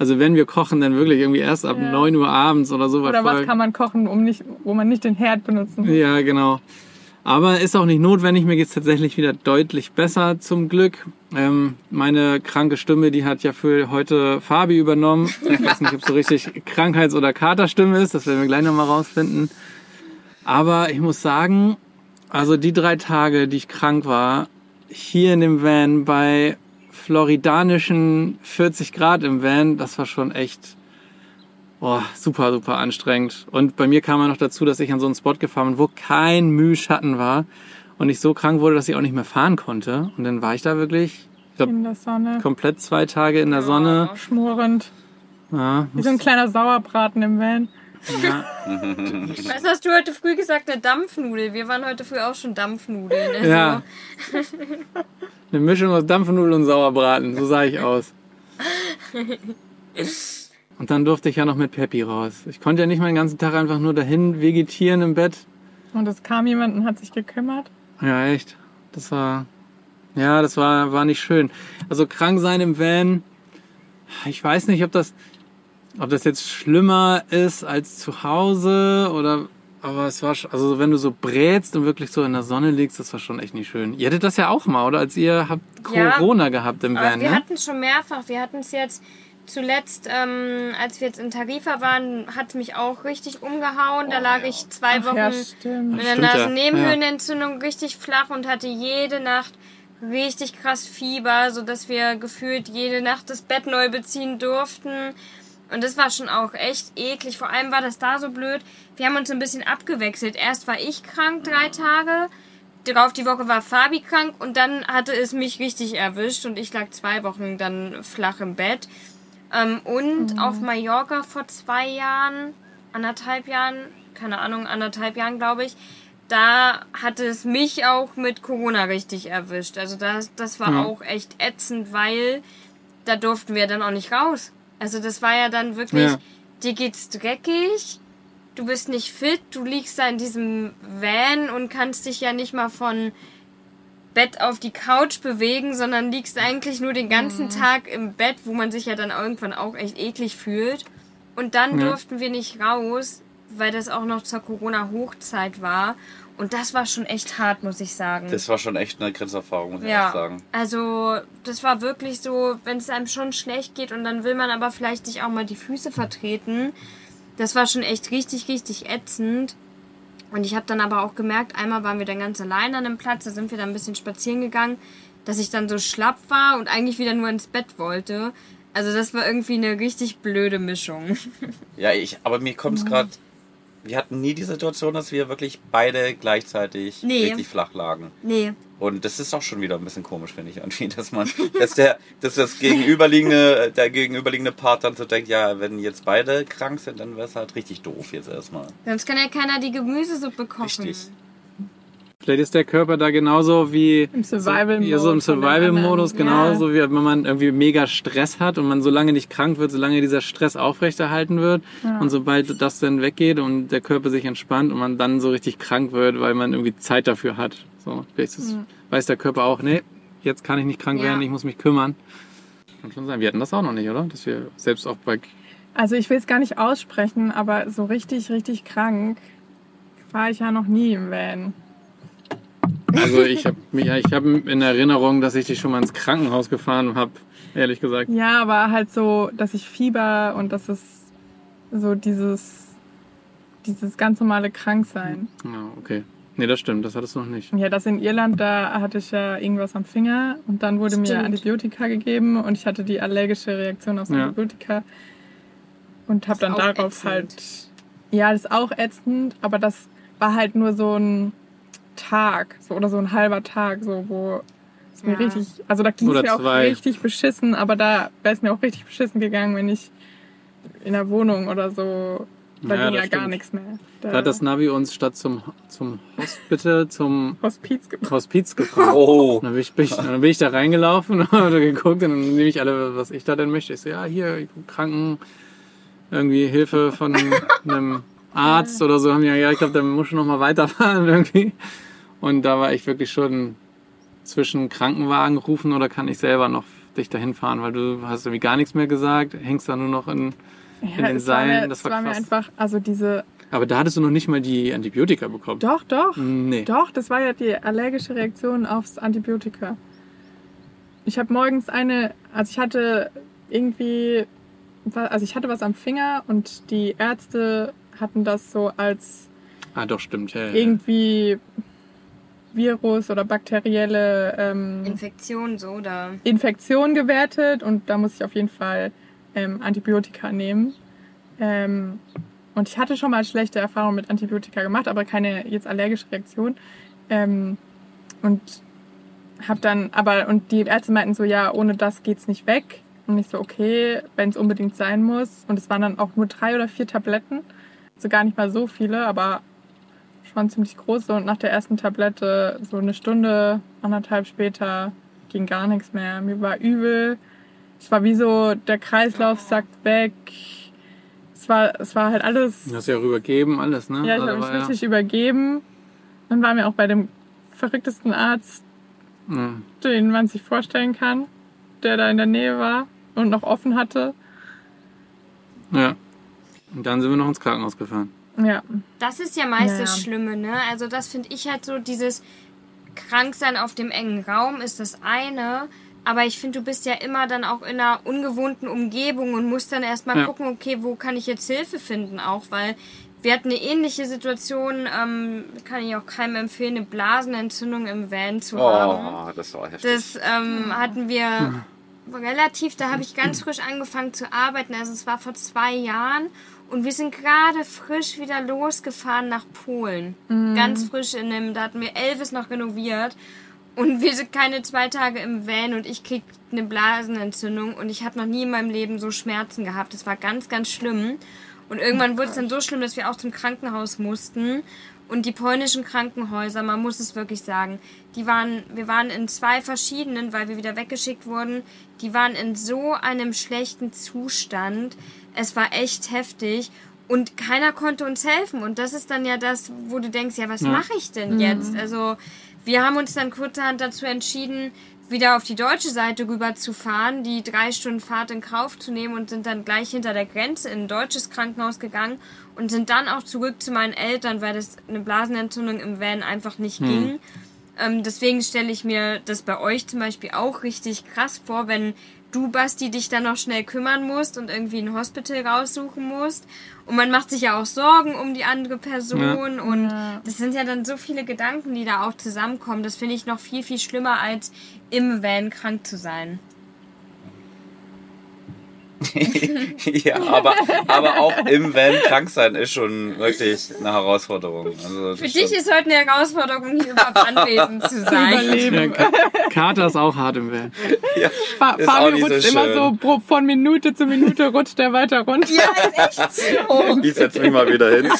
also wenn wir kochen, dann wirklich irgendwie erst ab ja. neun Uhr abends oder so. Oder was kann man kochen, um nicht, wo man nicht den Herd benutzen muss. Ja, genau. Aber ist auch nicht notwendig, mir geht es tatsächlich wieder deutlich besser, zum Glück. Ähm, meine kranke Stimme, die hat ja für heute Fabi übernommen. Ich weiß nicht, ob es so richtig Krankheits- oder Katerstimme ist, das werden wir gleich nochmal rausfinden. Aber ich muss sagen... Also die drei Tage, die ich krank war, hier in dem Van bei floridanischen vierzig Grad im Van, das war schon echt oh, super, super anstrengend. Und bei mir kam ja noch dazu, dass ich an so einen Spot gefahren bin, wo kein Müh Schatten war und ich so krank wurde, dass ich auch nicht mehr fahren konnte. Und dann war ich da wirklich, ich glaube, komplett zwei Tage in der ja, Sonne. Schmorend. Ja, wie so ein kleiner Sauerbraten im Van. Ja. Was hast du heute früh gesagt? Eine Dampfnudel. Wir waren heute früh auch schon Dampfnudeln. Also. Ja. Eine Mischung aus Dampfnudeln und Sauerbraten. So sah ich aus. Und dann durfte ich ja noch mit Peppi raus. Ich konnte ja nicht meinen ganzen Tag einfach nur dahin vegetieren im Bett. Und es kam jemand und hat sich gekümmert? Ja, echt. Das war... Ja, das war, war nicht schön. Also krank sein im Van... Ich weiß nicht, ob das... Ob das jetzt schlimmer ist als zu Hause oder, aber es war, also wenn du so brätst und wirklich so in der Sonne liegst, das war schon echt nicht schön. Ihr hattet das ja auch mal, oder? Als ihr habt Corona ja, gehabt im Van, wir ne? hatten es schon mehrfach. Wir hatten es jetzt zuletzt, ähm, als wir jetzt in Tarifa waren, hat es mich auch richtig umgehauen. Oh, da lag ja. ich zwei Ach, Wochen ja, mit einer Nasennebenhöhlenentzündung ja. richtig flach und hatte jede Nacht richtig krass Fieber, sodass wir gefühlt jede Nacht das Bett neu beziehen durften. Und das war schon auch echt eklig. Vor allem war das da so blöd. Wir haben uns so ein bisschen abgewechselt. Erst war ich krank drei Tage. Darauf die Woche war Fabi krank. Und dann hatte es mich richtig erwischt. Und ich lag zwei Wochen dann flach im Bett. Ähm, und mhm. auf Mallorca vor zwei Jahren, anderthalb Jahren, keine Ahnung, anderthalb Jahren glaube ich, da hatte es mich auch mit Corona richtig erwischt. Also das, das war mhm. auch echt ätzend, weil da durften wir dann auch nicht raus. Also das war ja dann wirklich, ja. dir geht's dreckig, du bist nicht fit, du liegst da in diesem Van und kannst dich ja nicht mal von Bett auf die Couch bewegen, sondern liegst eigentlich nur den ganzen mhm. Tag im Bett, wo man sich ja dann irgendwann auch echt eklig fühlt. Und dann ja. durften wir nicht raus, weil das auch noch zur Corona-Hochzeit war. Und das war schon echt hart, muss ich sagen. Das war schon echt eine Grenzerfahrung, muss ja. ich auch sagen. Also das war wirklich so, wenn es einem schon schlecht geht und dann will man aber vielleicht sich auch mal die Füße vertreten. Das war schon echt richtig, richtig ätzend. Und ich habe dann aber auch gemerkt, einmal waren wir dann ganz allein an dem Platz, da sind wir dann ein bisschen spazieren gegangen, dass ich dann so schlapp war und eigentlich wieder nur ins Bett wollte. Also das war irgendwie eine richtig blöde Mischung. Ja, ich, aber mir kommt es gerade, wir hatten nie die Situation, dass wir wirklich beide gleichzeitig nee. richtig flach lagen. Nee. Und das ist auch schon wieder ein bisschen komisch, finde ich, irgendwie, dass man, dass der, dass das gegenüberliegende, der gegenüberliegende Part dann so denkt, ja, wenn jetzt beide krank sind, dann wäre es halt richtig doof jetzt erstmal. Sonst kann ja keiner die Gemüsesuppe kochen. Richtig. Vielleicht ist der Körper da genauso wie im Survival-Modus, so im Survival-Modus genauso ja. wie wenn man irgendwie mega Stress hat und man so lange nicht krank wird, solange dieser Stress aufrechterhalten wird ja. und sobald das dann weggeht und der Körper sich entspannt und man dann so richtig krank wird, weil man irgendwie Zeit dafür hat. So, vielleicht ist, ja. weiß der Körper auch, nee, jetzt kann ich nicht krank ja. werden, ich muss mich kümmern. Kann schon sein. Wir hatten das auch noch nicht, oder? Dass wir selbst auch bei... Also ich will es gar nicht aussprechen, aber so richtig, richtig krank war ich ja noch nie im Van. Also ich habe ich hab in Erinnerung, dass ich dich schon mal ins Krankenhaus gefahren habe, ehrlich gesagt. Ja, aber halt so, dass ich Fieber und dass es so dieses, dieses ganz normale Kranksein. Ja, okay. Nee, das stimmt, das hattest du noch nicht. Ja, das in Irland, da hatte ich ja irgendwas am Finger und dann wurde stimmt. mir Antibiotika gegeben und ich hatte die allergische Reaktion aufs ja. Antibiotika und habe dann darauf ätzend. halt... Ja, das ist auch ätzend, aber das war halt nur so ein... Tag so, oder so ein halber Tag, so wo es mir ja. richtig, also da ging es mir auch zwei. richtig beschissen, aber da wäre es mir auch richtig beschissen gegangen, wenn ich in der Wohnung oder so, da ja, ging ja gar nichts mehr. Da, da hat das Navi uns statt zum, zum Hospital, zum Hospiz gebracht. Hospiz gebracht. Oh. Dann bin ich, bin ich, dann bin ich da reingelaufen und habe geguckt und dann nehme ich alle, was ich da denn möchte. Ich so, ja, hier, Kranken, irgendwie Hilfe von einem Arzt oder so. Haben ja, ja, ich glaube, dann muss ich noch mal weiterfahren irgendwie. Und da war ich wirklich schon zwischen Krankenwagen rufen oder kann ich selber noch dich dahin fahren, weil du hast irgendwie gar nichts mehr gesagt, hängst da nur noch in, ja, in den Seilen. Mir, das war, war krass. Mir einfach, also diese. Aber da hattest du noch nicht mal die Antibiotika bekommen. Doch, doch. Nee. Doch, das war ja die allergische Reaktion aufs Antibiotika. Ich habe morgens eine, also ich hatte irgendwie, also ich hatte was am Finger und die Ärzte hatten das so als ah, doch, stimmt. Ja, ja. irgendwie Virus oder bakterielle ähm, Infektion so oder Infektion gewertet und da muss ich auf jeden Fall ähm, Antibiotika nehmen ähm, und ich hatte schon mal schlechte Erfahrungen mit Antibiotika gemacht, aber keine jetzt allergische Reaktion ähm, und habe dann aber und die Ärzte meinten so ja ohne das geht's nicht weg und ich so okay wenn es unbedingt sein muss und es waren dann auch nur drei oder vier Tabletten, also gar nicht mal so viele, aber schon ziemlich große und nach der ersten Tablette so eine Stunde, anderthalb später ging gar nichts mehr. Mir war übel. Es war wie so, der Kreislauf sackt weg. Es war, es war halt alles... Du hast ja auch übergeben, alles, ne? Ja, ich habe mich war, richtig ja. übergeben. Dann waren wir auch bei dem verrücktesten Arzt, mhm. den man sich vorstellen kann, der da in der Nähe war und noch offen hatte. Ja. Und dann sind wir noch ins Krankenhaus gefahren. Ja. Das ist ja meist ja. das Schlimme, ne? Also das finde ich halt so, dieses Kranksein auf dem engen Raum ist das eine, aber ich finde, du bist ja immer dann auch in einer ungewohnten Umgebung und musst dann erstmal ja. gucken, okay, wo kann ich jetzt Hilfe finden auch, weil wir hatten eine ähnliche Situation, ähm, kann ich auch keinem empfehlen, eine Blasenentzündung im Van zu oh, haben. Oh, das war heftig. Das ähm, ja. hatten wir relativ, da habe ich ganz frisch angefangen zu arbeiten, also es war vor zwei Jahren. Und wir sind gerade frisch wieder losgefahren nach Polen. Mm. Ganz frisch in dem, da hatten wir Elvis noch renoviert. Und wir sind keine zwei Tage im Van und ich krieg eine Blasenentzündung. Und ich habe noch nie in meinem Leben so Schmerzen gehabt. Das war ganz, ganz schlimm. Und irgendwann wurde es dann so schlimm, dass wir auch zum Krankenhaus mussten. Und die polnischen Krankenhäuser, man muss es wirklich sagen, die waren, wir waren in zwei verschiedenen, weil wir wieder weggeschickt wurden. Die waren in so einem schlechten Zustand. Es war echt heftig und keiner konnte uns helfen. Und das ist dann ja das, wo du denkst, ja, was ja. mache ich denn jetzt? Also wir haben uns dann kurzerhand dazu entschieden, wieder auf die deutsche Seite rüber zu fahren, die drei Stunden Fahrt in Kauf zu nehmen und sind dann gleich hinter der Grenze in ein deutsches Krankenhaus gegangen und sind dann auch zurück zu meinen Eltern, weil das eine Blasenentzündung im Van einfach nicht hm. ging. Ähm, deswegen stelle ich mir das bei euch zum Beispiel auch richtig krass vor, wenn du, Basti, dich dann noch schnell kümmern musst und irgendwie ein Hospital raussuchen musst. Und man macht sich ja auch Sorgen um die andere Person. Ja. Und ja. Das sind ja dann so viele Gedanken, die da auch zusammenkommen. Das finde ich noch viel, viel schlimmer, als im Van krank zu sein. Ja, aber, aber auch im Van krank sein ist schon wirklich eine Herausforderung. Also für dich ist heute eine Herausforderung, hier überhaupt anwesend zu sein. Überleben. Ja, Kater ist auch hart im Van. Ja, Fabi rutscht so immer so pro, von Minute zu Minute rutscht der weiter runter. Ja, ist echt so. Ich setze mich mal wieder hin.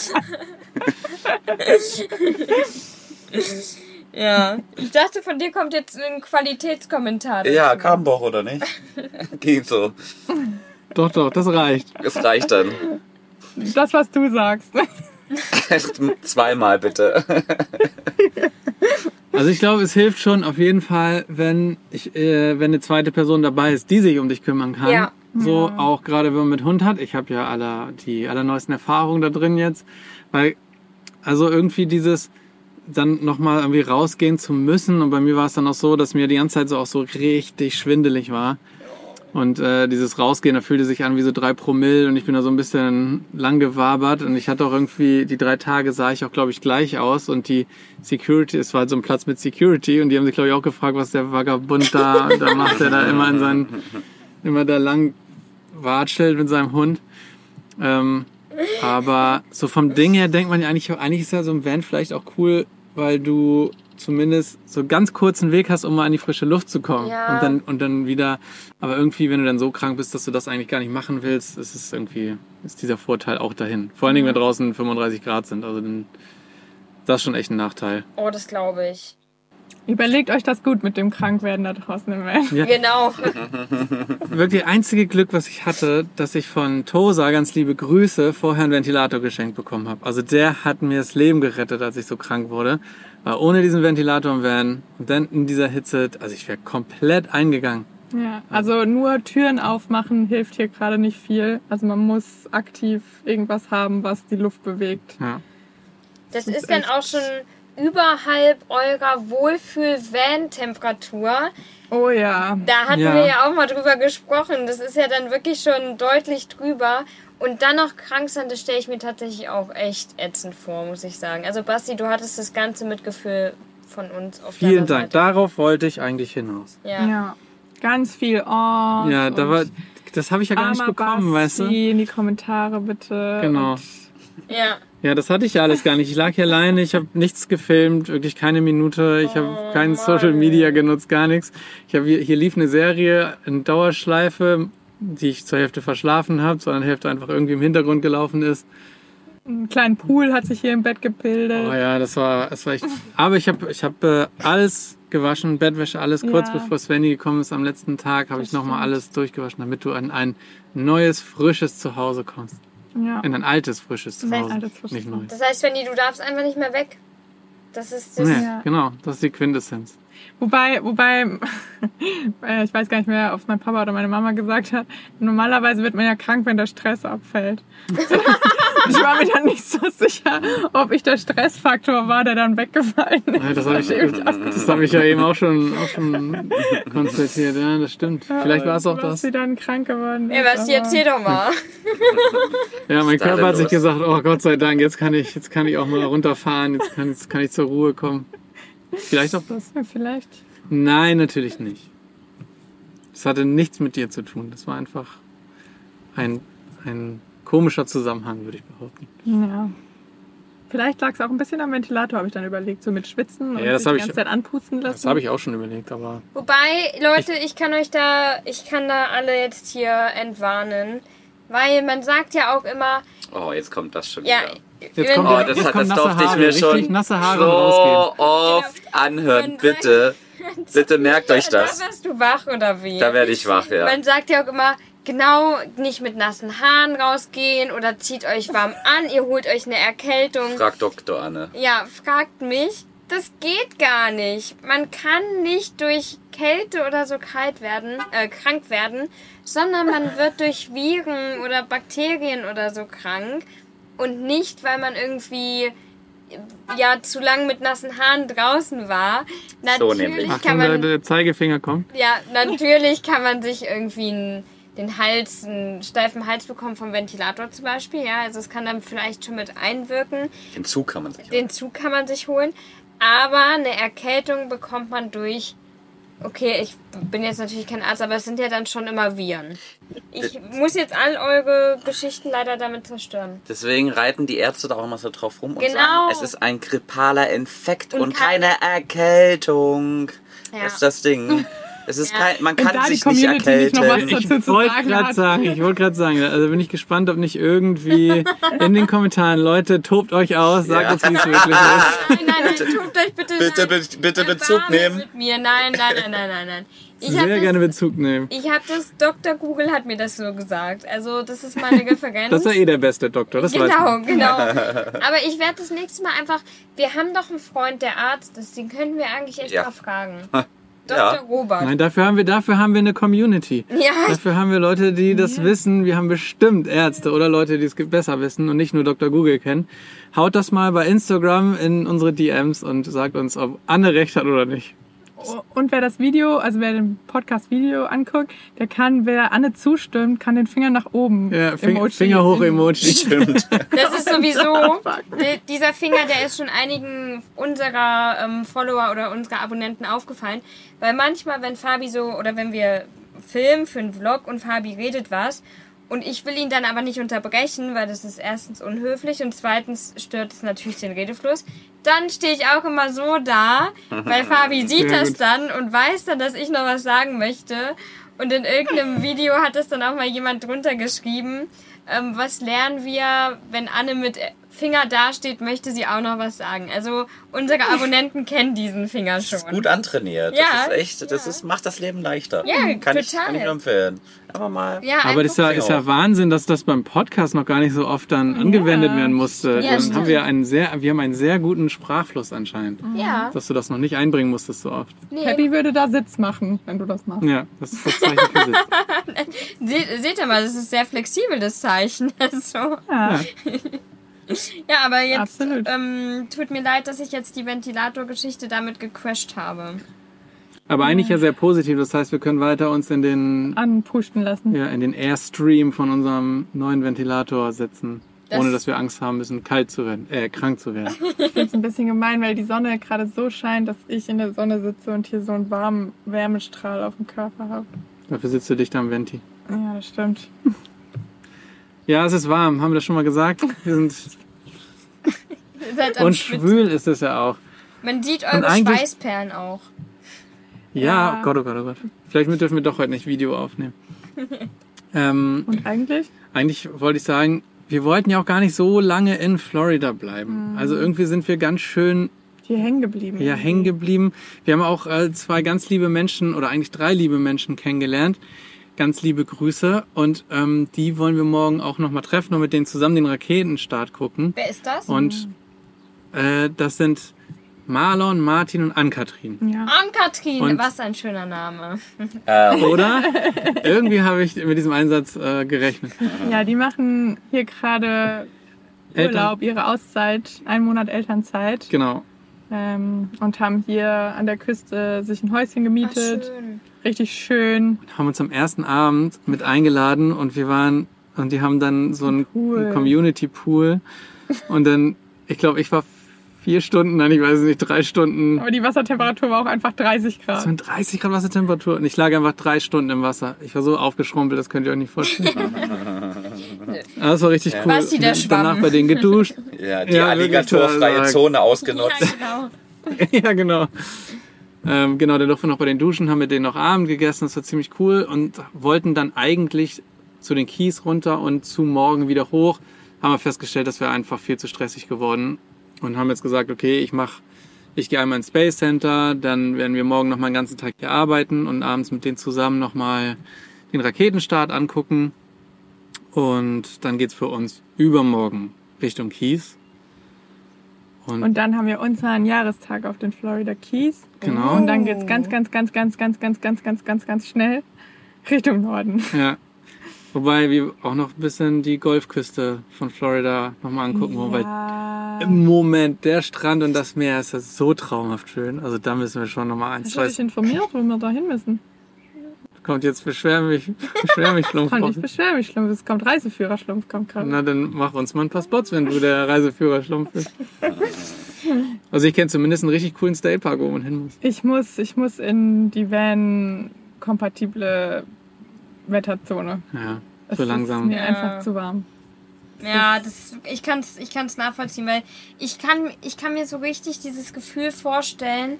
Ja, ich dachte, von dir kommt jetzt ein Qualitätskommentar. Ja, kam doch, oder nicht? Ging so. Doch, doch, das reicht. Das reicht dann. Das, was du sagst. Zweimal bitte. Also ich glaube, es hilft schon auf jeden Fall, wenn, ich, äh, wenn eine zweite Person dabei ist, die sich um dich kümmern kann. Ja. So, ja. Auch gerade wenn man mit Hund hat. Ich habe ja aller, die allerneuesten Erfahrungen da drin jetzt. Weil, also irgendwie dieses... dann nochmal irgendwie rausgehen zu müssen. Und bei mir war es dann auch so, dass mir die ganze Zeit so auch so richtig schwindelig war. Und äh, dieses Rausgehen, da fühlte sich an wie so drei Promille und ich bin da so ein bisschen lang gewabert. Und ich hatte auch irgendwie, die drei Tage sah ich auch, glaube ich, gleich aus. Und die Security, es war halt so ein Platz mit Security und die haben sich, glaube ich, auch gefragt, was der Vagabund da, und dann macht er da immer in seinen, immer da lang watschelt mit seinem Hund. Ähm, aber so vom Ding her denkt man ja eigentlich, eigentlich ist ja so ein Van vielleicht auch cool, weil du zumindest so ganz kurzen Weg hast, um mal in die frische Luft zu kommen. Ja. Und dann, und dann wieder, aber irgendwie, wenn du dann so krank bist, dass du das eigentlich gar nicht machen willst, ist es irgendwie, ist dieser Vorteil auch dahin. Vor allen Dingen, wenn draußen fünfunddreißig Grad sind, also dann, das ist schon echt ein Nachteil. Oh, das glaube ich. Überlegt euch das gut mit dem Krankwerden da draußen im Van. Ja. Genau. Wirklich einzige Glück, was ich hatte, dass ich von Tosa, ganz liebe Grüße, vorher einen Ventilator geschenkt bekommen habe. Also der hat mir das Leben gerettet, als ich so krank wurde. Weil ohne diesen Ventilator im Van und dann in dieser Hitze, also ich wäre komplett eingegangen. Ja, also nur Türen aufmachen hilft hier gerade nicht viel. Also man muss aktiv irgendwas haben, was die Luft bewegt. Ja. Das, das ist, ist dann auch schon... überhalb eurer Wohlfühl-Van-Temperatur. Oh ja. Da hatten ja. wir ja auch mal drüber gesprochen. Das ist ja dann wirklich schon deutlich drüber. Und dann noch krank sein, das stelle ich mir tatsächlich auch echt ätzend vor, muss ich sagen. Also Basti, du hattest das ganze Mitgefühl von uns auf Vielen Dank. Seite. Darauf wollte ich eigentlich hinaus. Ja. ja. Ganz viel. Oh, ja, da war, das habe ich ja gar nicht bekommen, Basti, weißt du? In die Kommentare bitte. Genau. Und ja. Ja, das hatte ich ja alles gar nicht. Ich lag hier alleine, ich habe nichts gefilmt, wirklich keine Minute. Ich habe keinen Social Media genutzt, gar nichts. Ich habe hier, hier lief eine Serie in Dauerschleife, die ich zur Hälfte verschlafen habe, zur anderen Hälfte einfach irgendwie im Hintergrund gelaufen ist. Ein kleinen Pool hat sich hier im Bett gebildet. Oh ja, das war, das war echt. Aber ich habe, ich habe alles gewaschen, Bettwäsche, alles. Kurz ja. bevor Sveni gekommen ist am letzten Tag, habe ich nochmal alles durchgewaschen, damit du an ein neues, frisches Zuhause kommst. Ja. In ein altes, frisches Zuhause, altes, frisches nicht neues. Das heißt, Sveni, du darfst einfach nicht mehr weg. Das ist das. Nee, ja. Genau, das ist die Quintessenz. Wobei, wobei, ich weiß gar nicht mehr, ob es mein Papa oder meine Mama gesagt hat, normalerweise wird man ja krank, wenn der Stress abfällt. Ich war mir dann nicht so sicher, ob ich der Stressfaktor war, der dann weggefallen ist. Ja, das habe ich, hab ich ja eben auch schon, auch schon konstatiert. Ja, das stimmt. Ja, vielleicht war es auch das. Dass sie dann krank geworden ist. Ja, was, erzähl doch mal. Ja, mein Körper hat sich gesagt, oh Gott sei Dank, jetzt kann ich, jetzt kann ich auch mal runterfahren, jetzt kann, jetzt kann ich zur Ruhe kommen. Vielleicht auch das? Ja, vielleicht. Nein, natürlich nicht. Das hatte nichts mit dir zu tun. Das war einfach ein... ein komischer Zusammenhang, würde ich behaupten. Ja. Vielleicht lag es auch ein bisschen am Ventilator, habe ich dann überlegt, so mit Schwitzen ja, und sich die ganze ich, Zeit anpusten lassen. Das habe ich auch schon überlegt, aber... Wobei, Leute, ich, ich kann euch da, ich kann da alle jetzt hier entwarnen, weil man sagt ja auch immer... Oh, jetzt kommt das schon ja, wieder. Jetzt kommt, oh, das, jetzt hat, kommt das durfte ich mir schon nasse Haare so oft genau. anhören, bitte. Sagt, bitte merkt euch das. Da wirst du wach, oder wie? Da werde ich wach, ja. Man sagt ja auch immer... Genau, nicht mit nassen Haaren rausgehen oder zieht euch warm an, ihr holt euch eine Erkältung. Fragt Doktor Anne. Ja, fragt mich. Das geht gar nicht. Man kann nicht durch Kälte oder so kalt werden, äh, krank werden, sondern man wird durch Viren oder Bakterien oder so krank und nicht, weil man irgendwie ja zu lang mit nassen Haaren draußen war. Natürlich so kann man, Achtung, der Zeigefinger kommt. Ja, natürlich kann man sich irgendwie einen, den Hals, einen steifen Hals bekommen vom Ventilator zum Beispiel. Ja, also es kann dann vielleicht schon mit einwirken. Den Zug kann man sich holen. Den Zug kann man sich holen. Aber eine Erkältung bekommt man durch. Okay, ich bin jetzt natürlich kein Arzt, aber es sind ja dann schon immer Viren. Ich muss jetzt all eure Geschichten leider damit zerstören. Deswegen reiten die Ärzte da auch immer so drauf rum und genau. sagen, es ist ein grippaler Infekt und, und keine Erkältung. Ja. Das ist das Ding. Es ist ja. kein, man kann sich nicht erkälten. Nicht ich wollte gerade sagen, ich wollte gerade sagen, also bin ich gespannt, ob nicht irgendwie in den Kommentaren, Leute, tobt euch aus, sagt ja. uns, wie es wirklich ist. Nein, nein, nein, tobt euch bitte. Bitte, bitte, bitte Bezug nehmen. Mit mir. Nein, nein, nein, nein, nein, nein. Ich sehr das, gerne Bezug nehmen. Ich habe das, Doktor Google hat mir das so gesagt. Also das ist meine Referenz. Das ist ja eh der beste Doktor, das genau, weiß man. Genau, genau. Aber ich werde das nächste Mal einfach, wir haben doch einen Freund, der Arzt ist, den könnten wir eigentlich echt ja. mal fragen. Doktor Ja. Robert. Nein, dafür haben wir, dafür haben wir eine Community. Ja. Dafür haben wir Leute, die das ja. wissen. Wir haben bestimmt Ärzte oder Leute, die es besser wissen und nicht nur Doktor Google kennen. Haut das mal bei Instagram in unsere D Ms und sagt uns, ob Anne recht hat oder nicht. Und wer das Video, also wer den Podcast-Video anguckt, der kann, wer Anne zustimmt, kann den Finger nach oben. Ja, Emoji. Finger hoch Emoji. Stimmt. Das ist sowieso, dieser Finger, der ist schon einigen unserer ähm, Follower oder unserer Abonnenten aufgefallen, weil manchmal, wenn Fabi so, oder wenn wir filmen für einen Vlog und Fabi redet was, und ich will ihn dann aber nicht unterbrechen, weil das ist erstens unhöflich und zweitens stört es natürlich den Redefluss. Dann stehe ich auch immer so da, weil Fabi sieht Sehr das gut. dann und weiß dann, dass ich noch was sagen möchte. Und in irgendeinem Video hat es dann auch mal jemand drunter geschrieben, ähm, was lernen wir, wenn Anne mit Finger dasteht, möchte sie auch noch was sagen. Also unsere Abonnenten kennen diesen Finger schon. Das ist gut antrainiert. Ja, das ist echt, das ja. ist, macht das Leben leichter. Ja, kann total. Ich, kann ich nur empfehlen. Aber mal. Ja, aber das ist ja, ist ja Wahnsinn, dass das beim Podcast noch gar nicht so oft dann angewendet ja. werden musste. Ja, dann haben wir einen sehr, wir haben einen sehr guten Sprachfluss anscheinend. Ja. Dass du das noch nicht einbringen musstest so oft. Nee. Peppi würde da Sitz machen, wenn du das machst. Ja, das ist das Zeichen für Sitz. Se, seht ihr mal, das ist sehr flexibel, das Zeichen. Also. Ja. Ja, aber jetzt ähm, tut mir leid, dass ich jetzt die Ventilator-Geschichte damit gecrashed habe. Aber eigentlich ja sehr positiv. Das heißt, wir können weiter uns in den anpusten lassen. Ja, in den Airstream von unserem neuen Ventilator setzen, das ohne dass wir Angst haben müssen, kalt zu werden, äh, krank zu werden. Ich finde es ein bisschen gemein, weil die Sonne gerade so scheint, dass ich in der Sonne sitze und hier so einen warmen Wärmestrahl auf dem Körper habe. Dafür sitzt du dicht am Venti. Ja, das stimmt. Ja, es ist warm, haben wir das schon mal gesagt? Wir sind und schwül ist es ja auch. Man sieht eure Schweißperlen auch. Ja, ja, oh Gott, oh Gott, oh Gott. Vielleicht dürfen wir doch heute nicht Video aufnehmen. ähm, und eigentlich? Eigentlich wollte ich sagen, wir wollten ja auch gar nicht so lange in Florida bleiben. Mhm. Also irgendwie sind wir ganz schön hier hängen geblieben. Ja, hängen geblieben. Wir haben auch äh, zwei ganz liebe Menschen oder eigentlich drei liebe Menschen kennengelernt. Ganz liebe Grüße und ähm, die wollen wir morgen auch nochmal treffen und mit denen zusammen den Raketenstart gucken. Wer ist das? Und äh, das sind Marlon, Martin und Ann-Kathrin. Ja. Ann-Kathrin, was ein schöner Name. Ähm. Oder? Irgendwie habe ich mit diesem Einsatz äh, gerechnet. Ja, die machen hier gerade Urlaub, ihre Auszeit, einen Monat Elternzeit. Genau. Ähm, und haben hier an der Küste sich ein Häuschen gemietet. Ach, schön. Richtig schön. Und haben uns am ersten Abend mit eingeladen und wir waren, und die haben dann so einen cool. Community-Pool. Und dann, ich glaube, ich war vier Stunden, nein, ich weiß es nicht, drei Stunden. Aber die Wassertemperatur war auch einfach dreißig Grad. Das waren dreißig Grad Wassertemperatur. Und ich lag einfach drei Stunden im Wasser. Ich war so aufgeschrumpelt, das könnt ihr euch nicht vorstellen. Aber das war richtig ja. cool. Was die da schwamm. Danach bei denen geduscht. Ja, die ja, alligatorfreie Zone ausgenutzt. Ja, genau. ja, genau. Ähm, genau, dann durften wir noch bei den Duschen, haben mit denen noch Abend gegessen, das war ziemlich cool und wollten dann eigentlich zu den Keys runter und zu morgen wieder hoch, haben wir festgestellt, das wäre einfach viel zu stressig geworden und haben jetzt gesagt, okay, ich mach, ich gehe einmal ins Space Center, dann werden wir morgen nochmal den ganzen Tag hier arbeiten und abends mit denen zusammen nochmal den Raketenstart angucken und dann geht's für uns übermorgen Richtung Keys. Und, und dann haben wir unseren Jahrestag auf den Florida Keys. Genau. Und dann geht's ganz, ganz, ganz, ganz, ganz, ganz, ganz, ganz, ganz, ganz schnell Richtung Norden. Ja. Wobei wir auch noch ein bisschen die Golfküste von Florida nochmal angucken, ja. wobei Im Moment, der Strand und das Meer ist ja so traumhaft schön. Also da müssen wir schon nochmal eins. Ich habe dich informiert, wo wir da hin müssen. Kommt jetzt, beschwer mich, beschwer mich, Schlumpf. Kann ich beschwer mich, Schlumpf. Es kommt Reiseführer, Schlumpf, kommt gerade. Na, dann mach uns mal ein paar Spots, wenn du der Reiseführer, Schlumpf bist. Also ich kenne zumindest einen richtig coolen Statepark, wo man hin muss. Ich muss, ich muss in die Van-kompatible Wetterzone. Ja, es so langsam. Es ist mir ja. einfach zu warm. Ja, das, ich kann es ich kann's nachvollziehen, weil ich kann, ich kann mir so richtig dieses Gefühl vorstellen,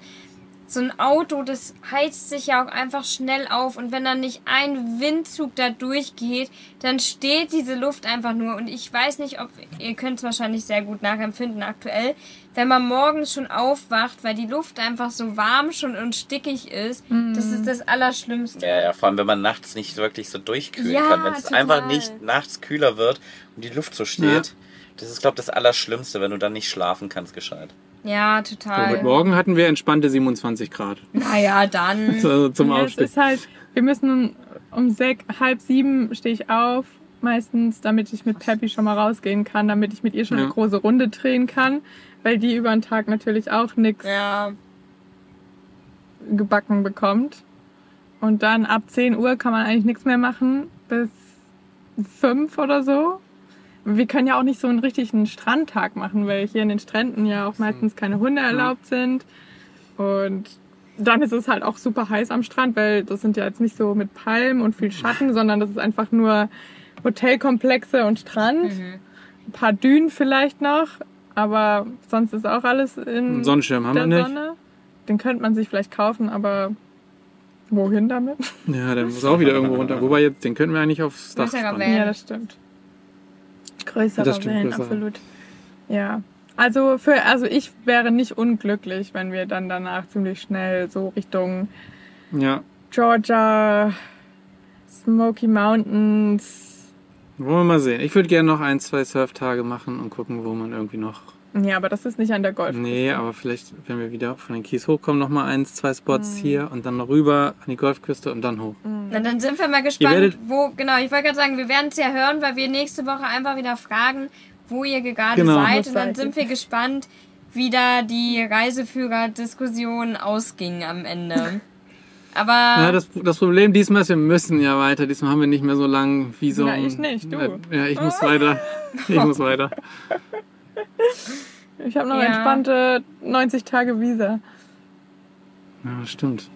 so ein Auto, das heizt sich ja auch einfach schnell auf und wenn dann nicht ein Windzug da durchgeht, dann steht diese Luft einfach nur und ich weiß nicht, ob, ihr könnt es wahrscheinlich sehr gut nachempfinden aktuell, wenn man morgens schon aufwacht, weil die Luft einfach so warm schon und stickig ist, mhm. das ist das Allerschlimmste. Ja, ja, vor allem, wenn man nachts nicht wirklich so durchkühlen ja, kann, wenn es einfach nicht nachts kühler wird und die Luft so steht, ja. das ist, glaube ich, das Allerschlimmste, wenn du dann nicht schlafen kannst gescheit. Ja, total. So, heute Morgen hatten wir entspannte siebenundzwanzig Grad. Naja, dann. Also zum ja, Aufstieg. Es ist halt, wir müssen um sechs, halb sieben stehe ich auf, meistens, damit ich mit Peppi schon mal rausgehen kann, damit ich mit ihr schon ja. eine große Runde drehen kann, weil die über den Tag natürlich auch nichts ja. gebacken bekommt. Und dann ab zehn Uhr kann man eigentlich nichts mehr machen, bis fünf oder so. Wir können ja auch nicht so einen richtigen Strandtag machen, weil hier in den Stränden ja auch meistens keine Hunde erlaubt sind. Und dann ist es halt auch super heiß am Strand, weil das sind ja jetzt nicht so mit Palmen und viel Schatten, sondern das ist einfach nur Hotelkomplexe und Strand. Mhm. Ein paar Dünen vielleicht noch, aber sonst ist auch alles in einen Sonnenschirm haben wir nicht. Sonne. Den könnte man sich vielleicht kaufen, aber wohin damit? Ja, dann muss auch wieder irgendwo runter. Wobei jetzt, den könnten wir eigentlich aufs Dach spannen. Ja, das stimmt. Größere Wellen, absolut. Ja, also für also ich wäre nicht unglücklich, wenn wir dann danach ziemlich schnell so Richtung ja. Georgia, Smoky Mountains. Wollen wir mal sehen. Ich würde gerne noch ein, zwei Surftage machen und gucken, wo man irgendwie noch... Ja, aber das ist nicht an der Golfküste. Nee, aber vielleicht, wenn wir wieder von den Kies hochkommen, nochmal eins, zwei Spots mhm. hier und dann noch rüber an die Golfküste und dann hoch. Mhm. Na, dann sind wir mal gespannt, wo, genau, ich wollte gerade sagen, wir werden es ja hören, weil wir nächste Woche einfach wieder fragen, wo ihr gerade genau. seid und dann sind wir gespannt, wie da die Reiseführer-Diskussion ausging am Ende. Aber... Ja, das, das Problem diesmal ist, wir müssen ja weiter, diesmal haben wir nicht mehr so lang wie so... Na, ich nicht, du. Ja, ich muss oh. weiter, ich muss weiter. Ich habe noch ja. entspannte neunzig Tage Visa. Ja, stimmt.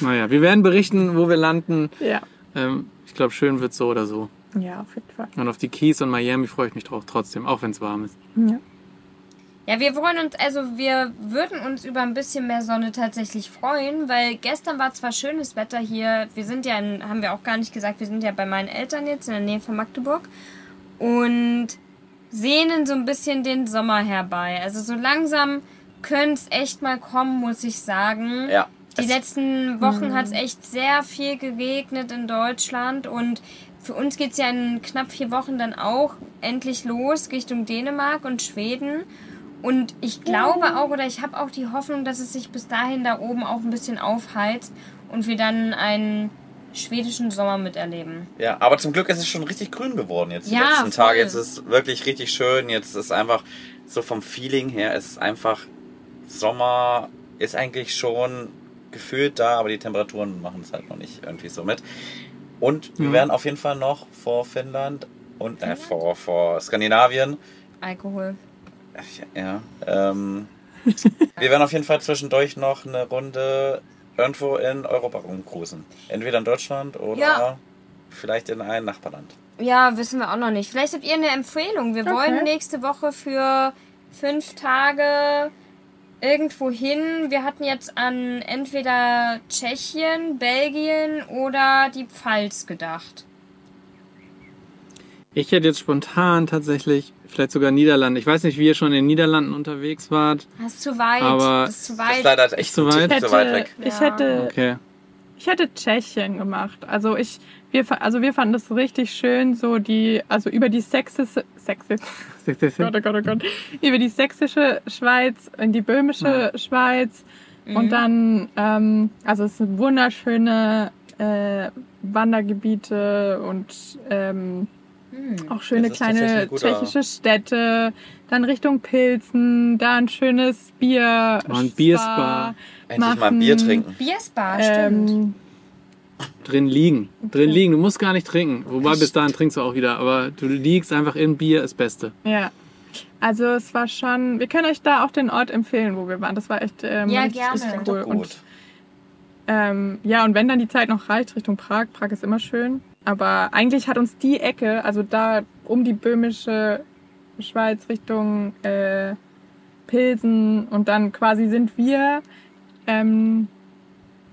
Naja, wir werden berichten, wo wir landen. Ja. Ähm, ich glaube, schön wird es so oder so. Ja, auf jeden Fall. Und auf die Keys und Miami freue ich mich drauf trotzdem, auch wenn es warm ist. Ja. Ja, wir freuen uns, also wir würden uns über ein bisschen mehr Sonne tatsächlich freuen, weil gestern war zwar schönes Wetter hier. Wir sind ja, in, haben wir auch gar nicht gesagt, wir sind ja bei meinen Eltern jetzt in der Nähe von Magdeburg. Und sehnen so ein bisschen den Sommer herbei. Also so langsam könnte es echt mal kommen, muss ich sagen. Ja. Die letzten Wochen hat es echt sehr viel geregnet in Deutschland und für uns geht es ja in knapp vier Wochen dann auch endlich los Richtung Dänemark und Schweden. Und ich glaube auch, oder ich habe auch die Hoffnung, dass es sich bis dahin da oben auch ein bisschen aufheizt und wir dann einen schwedischen Sommer miterleben. Ja, aber zum Glück ist es schon richtig grün geworden jetzt die ja, letzten voll. Tage. Jetzt ist es wirklich richtig schön. Jetzt ist einfach so vom Feeling her, es ist einfach Sommer ist eigentlich schon gefühlt da, aber die Temperaturen machen es halt noch nicht irgendwie so mit. Und wir mhm. werden auf jeden Fall noch vor Finnland und Finnland? Äh, vor, vor Skandinavien. Alkohol. Ja. ja ähm, wir werden auf jeden Fall zwischendurch noch eine Runde irgendwo in Europa rumcruisen. Entweder in Deutschland oder ja. vielleicht in ein Nachbarland. Ja, wissen wir auch noch nicht. Vielleicht habt ihr eine Empfehlung. Wir okay. wollen nächste Woche für fünf Tage irgendwo hin. Wir hatten jetzt an entweder Tschechien, Belgien oder die Pfalz gedacht. Ich hätte jetzt spontan tatsächlich vielleicht sogar Niederlande. Ich weiß nicht, wie ihr schon in den Niederlanden unterwegs wart. Das ist zu weit. Aber das ist zu weit. Das ist leider echt zu weit. Hätte, zu weit weg. Ich, ja. hätte, okay. ich hätte Tschechien gemacht. Also ich, wir, also wir fanden das richtig schön, so die, also über die sächsische, sächsische, Gott, Gott, Gott, über die sächsische Schweiz in die böhmische ja. Schweiz mhm. und dann, ähm, also es sind wunderschöne äh, Wandergebiete und ähm, Mhm. Auch schöne kleine tschechische Städte, dann Richtung Pilzen, da ein schönes Bier. Mal ein Bierspa. Endlich mal ein Bier trinken. Bierspa, stimmt. Ähm, drin liegen, drin liegen. Du musst gar nicht trinken. Wobei, bis dahin trinkst du auch wieder. Aber du liegst einfach im Bier, ist das Beste. Ja. Also es war schon, wir können euch da auch den Ort empfehlen, wo wir waren. Das war echt ähm, ja, richtig, richtig cool. Und, ähm, ja, und wenn dann die Zeit noch reicht, Richtung Prag. Prag ist immer schön. Aber eigentlich hat uns die Ecke, also da um die böhmische Schweiz Richtung äh, Pilsen und dann quasi sind wir ähm,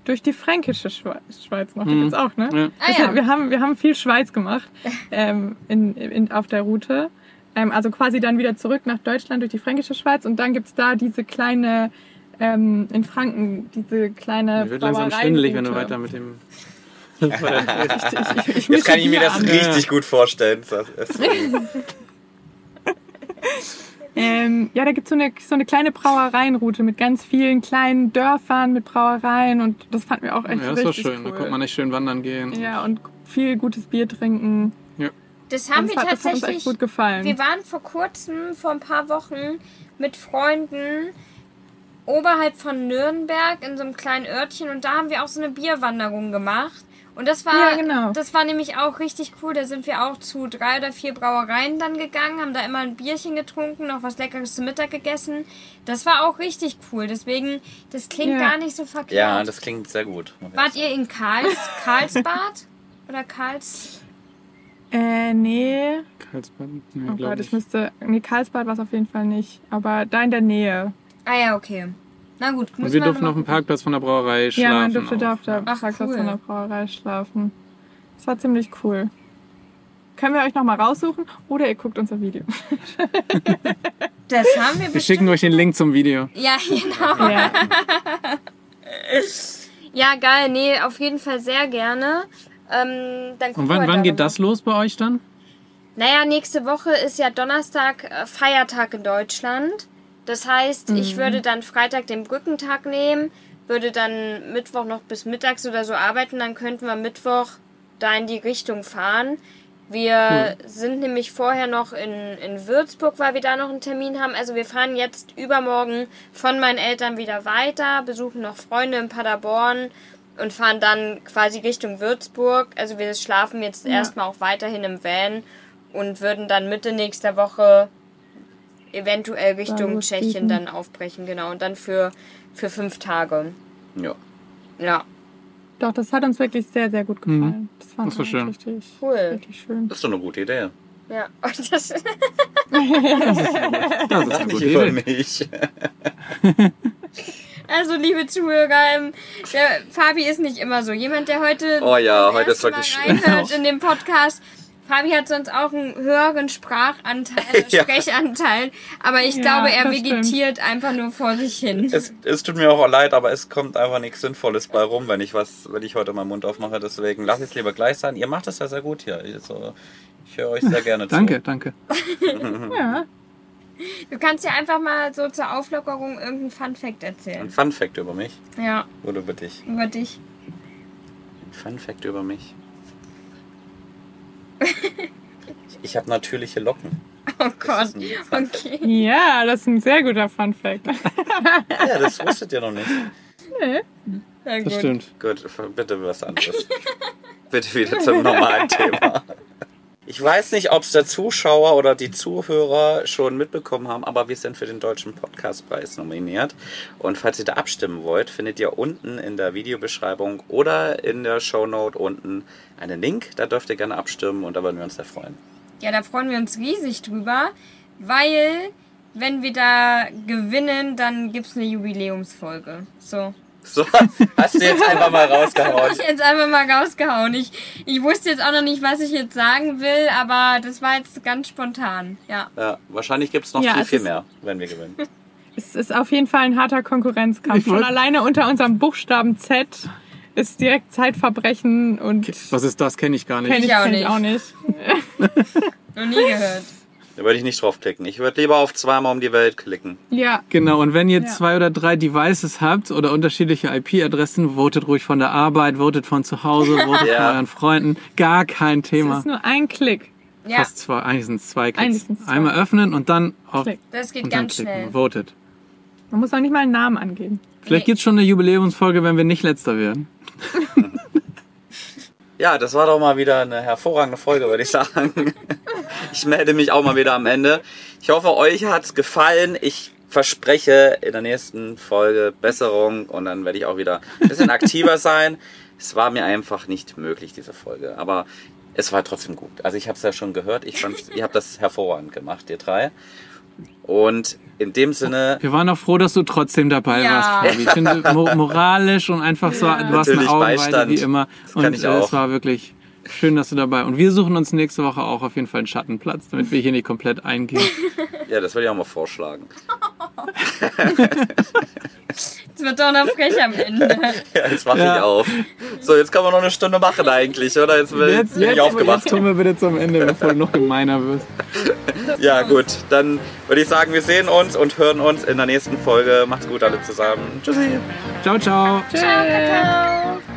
durch die fränkische Schweiz noch. Mhm. Die gibt's auch, ne? Ja. Ah, ja. Wir haben, wir haben viel Schweiz gemacht ähm, in, in, auf der Route. Also quasi dann wieder zurück nach Deutschland durch die fränkische Schweiz und dann gibt's da diese kleine, ähm, in Franken, diese kleine Brauerei. Wird langsam schwindelig, wenn du weiter mit dem... ich, ich, ich, ich Jetzt kann ich mir das an. richtig gut vorstellen. ähm, ja, da gibt's so eine, so eine kleine Brauereienroute mit ganz vielen kleinen Dörfern mit Brauereien und das fanden wir auch echt ja, richtig cool. Ja, das war schön, cool. Da konnte man echt schön wandern gehen. Ja, und viel gutes Bier trinken. Ja. Das haben wir tatsächlich. Das hat uns echt gut gefallen. Wir waren vor kurzem, vor ein paar Wochen, mit Freunden oberhalb von Nürnberg in so einem kleinen Örtchen und da haben wir auch so eine Bierwanderung gemacht. Und das war, ja, genau. Das war nämlich auch richtig cool. Da sind wir auch zu drei oder vier Brauereien dann gegangen, haben da immer ein Bierchen getrunken, noch was Leckeres zum Mittag gegessen. Das war auch richtig cool. Deswegen, das klingt ja. gar nicht so verkehrt. Ja, das klingt sehr gut. Wart ihr in Karls, Karlsbad? oder Karls... Äh, nee. Karlsbad? Nee, oh Gott, ich müsste... Nee, Karlsbad war es auf jeden Fall nicht. Aber da in der Nähe. Ah ja, okay. Na gut. Und wir durften auf dem Parkplatz von der Brauerei schlafen. Ja, man durfte da auf dem Parkplatz cool. von der Brauerei schlafen. Das war ziemlich cool. Können wir euch nochmal raussuchen? Oder ihr guckt unser Video. Das haben wir bestimmt. Wir schicken euch den Link zum Video. Ja, genau. Ja, ja geil. Nee, auf jeden Fall sehr gerne. Ähm, dann und wann, wann geht das los bei euch dann? Naja, nächste Woche ist ja Donnerstag äh, Feiertag in Deutschland. Das heißt, mhm. ich würde dann Freitag den Brückentag nehmen, würde dann Mittwoch noch bis mittags oder so arbeiten, dann könnten wir Mittwoch da in die Richtung fahren. Wir cool. sind nämlich vorher noch in, in Würzburg, weil wir da noch einen Termin haben. Also wir fahren jetzt übermorgen von meinen Eltern wieder weiter, besuchen noch Freunde in Paderborn und fahren dann quasi Richtung Würzburg. Also wir schlafen jetzt ja. erstmal auch weiterhin im Van und würden dann Mitte nächster Woche eventuell Richtung Tschechien dann aufbrechen. Genau, und dann für, für fünf Tage. Ja. Ja. Doch, das hat uns wirklich sehr, sehr gut gefallen. Mhm. Das fand das war schön. Richtig, cool. richtig schön. Das ist doch eine gute Idee. Ja. Und das, das ist eine gute, gute Idee. Nicht für mich. Also, liebe Zuhörer, der Fabi ist nicht immer so. Jemand, der heute, oh ja, heute ist wirklich reinhört in dem Podcast. Fabi hat sonst auch einen höheren Sprachanteil, ja. Sprechanteil. Aber ich ja, glaube, er vegetiert stimmt. einfach nur vor sich hin. Es, es tut mir auch leid, aber es kommt einfach nichts Sinnvolles bei rum, wenn ich was, wenn ich heute meinen Mund aufmache. Deswegen lass es lieber gleich sein. Ihr macht es ja sehr gut hier. Also, ich höre euch sehr gerne zu. Danke, danke. ja. Du kannst ja einfach mal so zur Auflockerung irgendeinen Funfact erzählen. Ein Funfact über mich? Ja. Oder über dich? Über dich. Ein Funfact über mich. Ich habe natürliche Locken. Oh Gott, okay. Ja, das ist ein sehr guter Funfact. Ja, das wusstet ihr noch nicht. Nee. Ja, gut. Das stimmt. Gut, bitte was anderes. Bitte wieder zum normalen Thema. Ich weiß nicht, ob es der Zuschauer oder die Zuhörer schon mitbekommen haben, aber wir sind für den Deutschen Podcastpreis nominiert. Und falls ihr da abstimmen wollt, findet ihr unten in der Videobeschreibung oder in der Shownote unten einen Link. Da dürft ihr gerne abstimmen und da würden wir uns sehr freuen. Ja, da freuen wir uns riesig drüber, weil wenn wir da gewinnen, dann gibt es eine Jubiläumsfolge. So. So, hast du jetzt einfach mal rausgehauen. Ich jetzt einfach mal rausgehauen. Ich, ich wusste jetzt auch noch nicht, was ich jetzt sagen will, aber das war jetzt ganz spontan. Ja, ja wahrscheinlich gibt es noch ja, viel, viel mehr, wenn wir gewinnen. Es ist auf jeden Fall ein harter Konkurrenzkampf. Schon alleine unter unserem Buchstaben Z ist direkt Zeitverbrechen. Und was ist das? Kenne ich gar nicht. Kenne ich, kenn ich auch nicht. Noch nie gehört. Da würde ich nicht draufklicken. Ich würde lieber auf zweimal um die Welt klicken. Ja. Genau, und wenn ihr ja. zwei oder drei Devices habt oder unterschiedliche I P-Adressen, votet ruhig von der Arbeit, votet von zu Hause, votet ja. von euren Freunden. Gar kein Thema. Das ist nur ein Klick. Ja. Fast zwei, eigentlich sind es zwei Klicks. Zwei. Einmal öffnen und dann auf. Das geht ganz klicken. Schnell. Voted. Man muss auch nicht mal einen Namen angeben. Vielleicht nee. Gibt es schon eine Jubiläumsfolge, wenn wir nicht letzter werden. Ja, das war doch mal wieder eine hervorragende Folge, würde ich sagen. Ich melde mich auch mal wieder am Ende. Ich hoffe, euch hat es gefallen. Ich verspreche in der nächsten Folge Besserung und dann werde ich auch wieder ein bisschen aktiver sein. Es war mir einfach nicht möglich, diese Folge. Aber es war trotzdem gut. Also ich habe es ja schon gehört. Ich fand, ihr habt das hervorragend gemacht, ihr drei. Und in dem Sinne... Wir waren auch froh, dass du trotzdem dabei ja. warst, Fabi. Ich finde, moralisch und einfach so, ja. du hast eine Augenweide, wie immer. Das und es auch. War wirklich schön, dass du dabei warst. Und wir suchen uns nächste Woche auch auf jeden Fall einen Schattenplatz, damit wir hier nicht komplett eingehen. Ja, das würde ich auch mal vorschlagen. Jetzt wird doch noch frech am Ende. Ja, jetzt mache ja. ich auf. So, jetzt kann man noch eine Stunde machen eigentlich, oder? Jetzt bin jetzt, ich jetzt, aufgemacht. Jetzt tun wir bitte zum Ende, bevor du noch gemeiner wirst. Ja, gut. Dann würde ich sagen, wir sehen uns und hören uns in der nächsten Folge. Macht's gut alle zusammen. Tschüssi. Ciao, ciao. Tschüss. Ciao, ciao.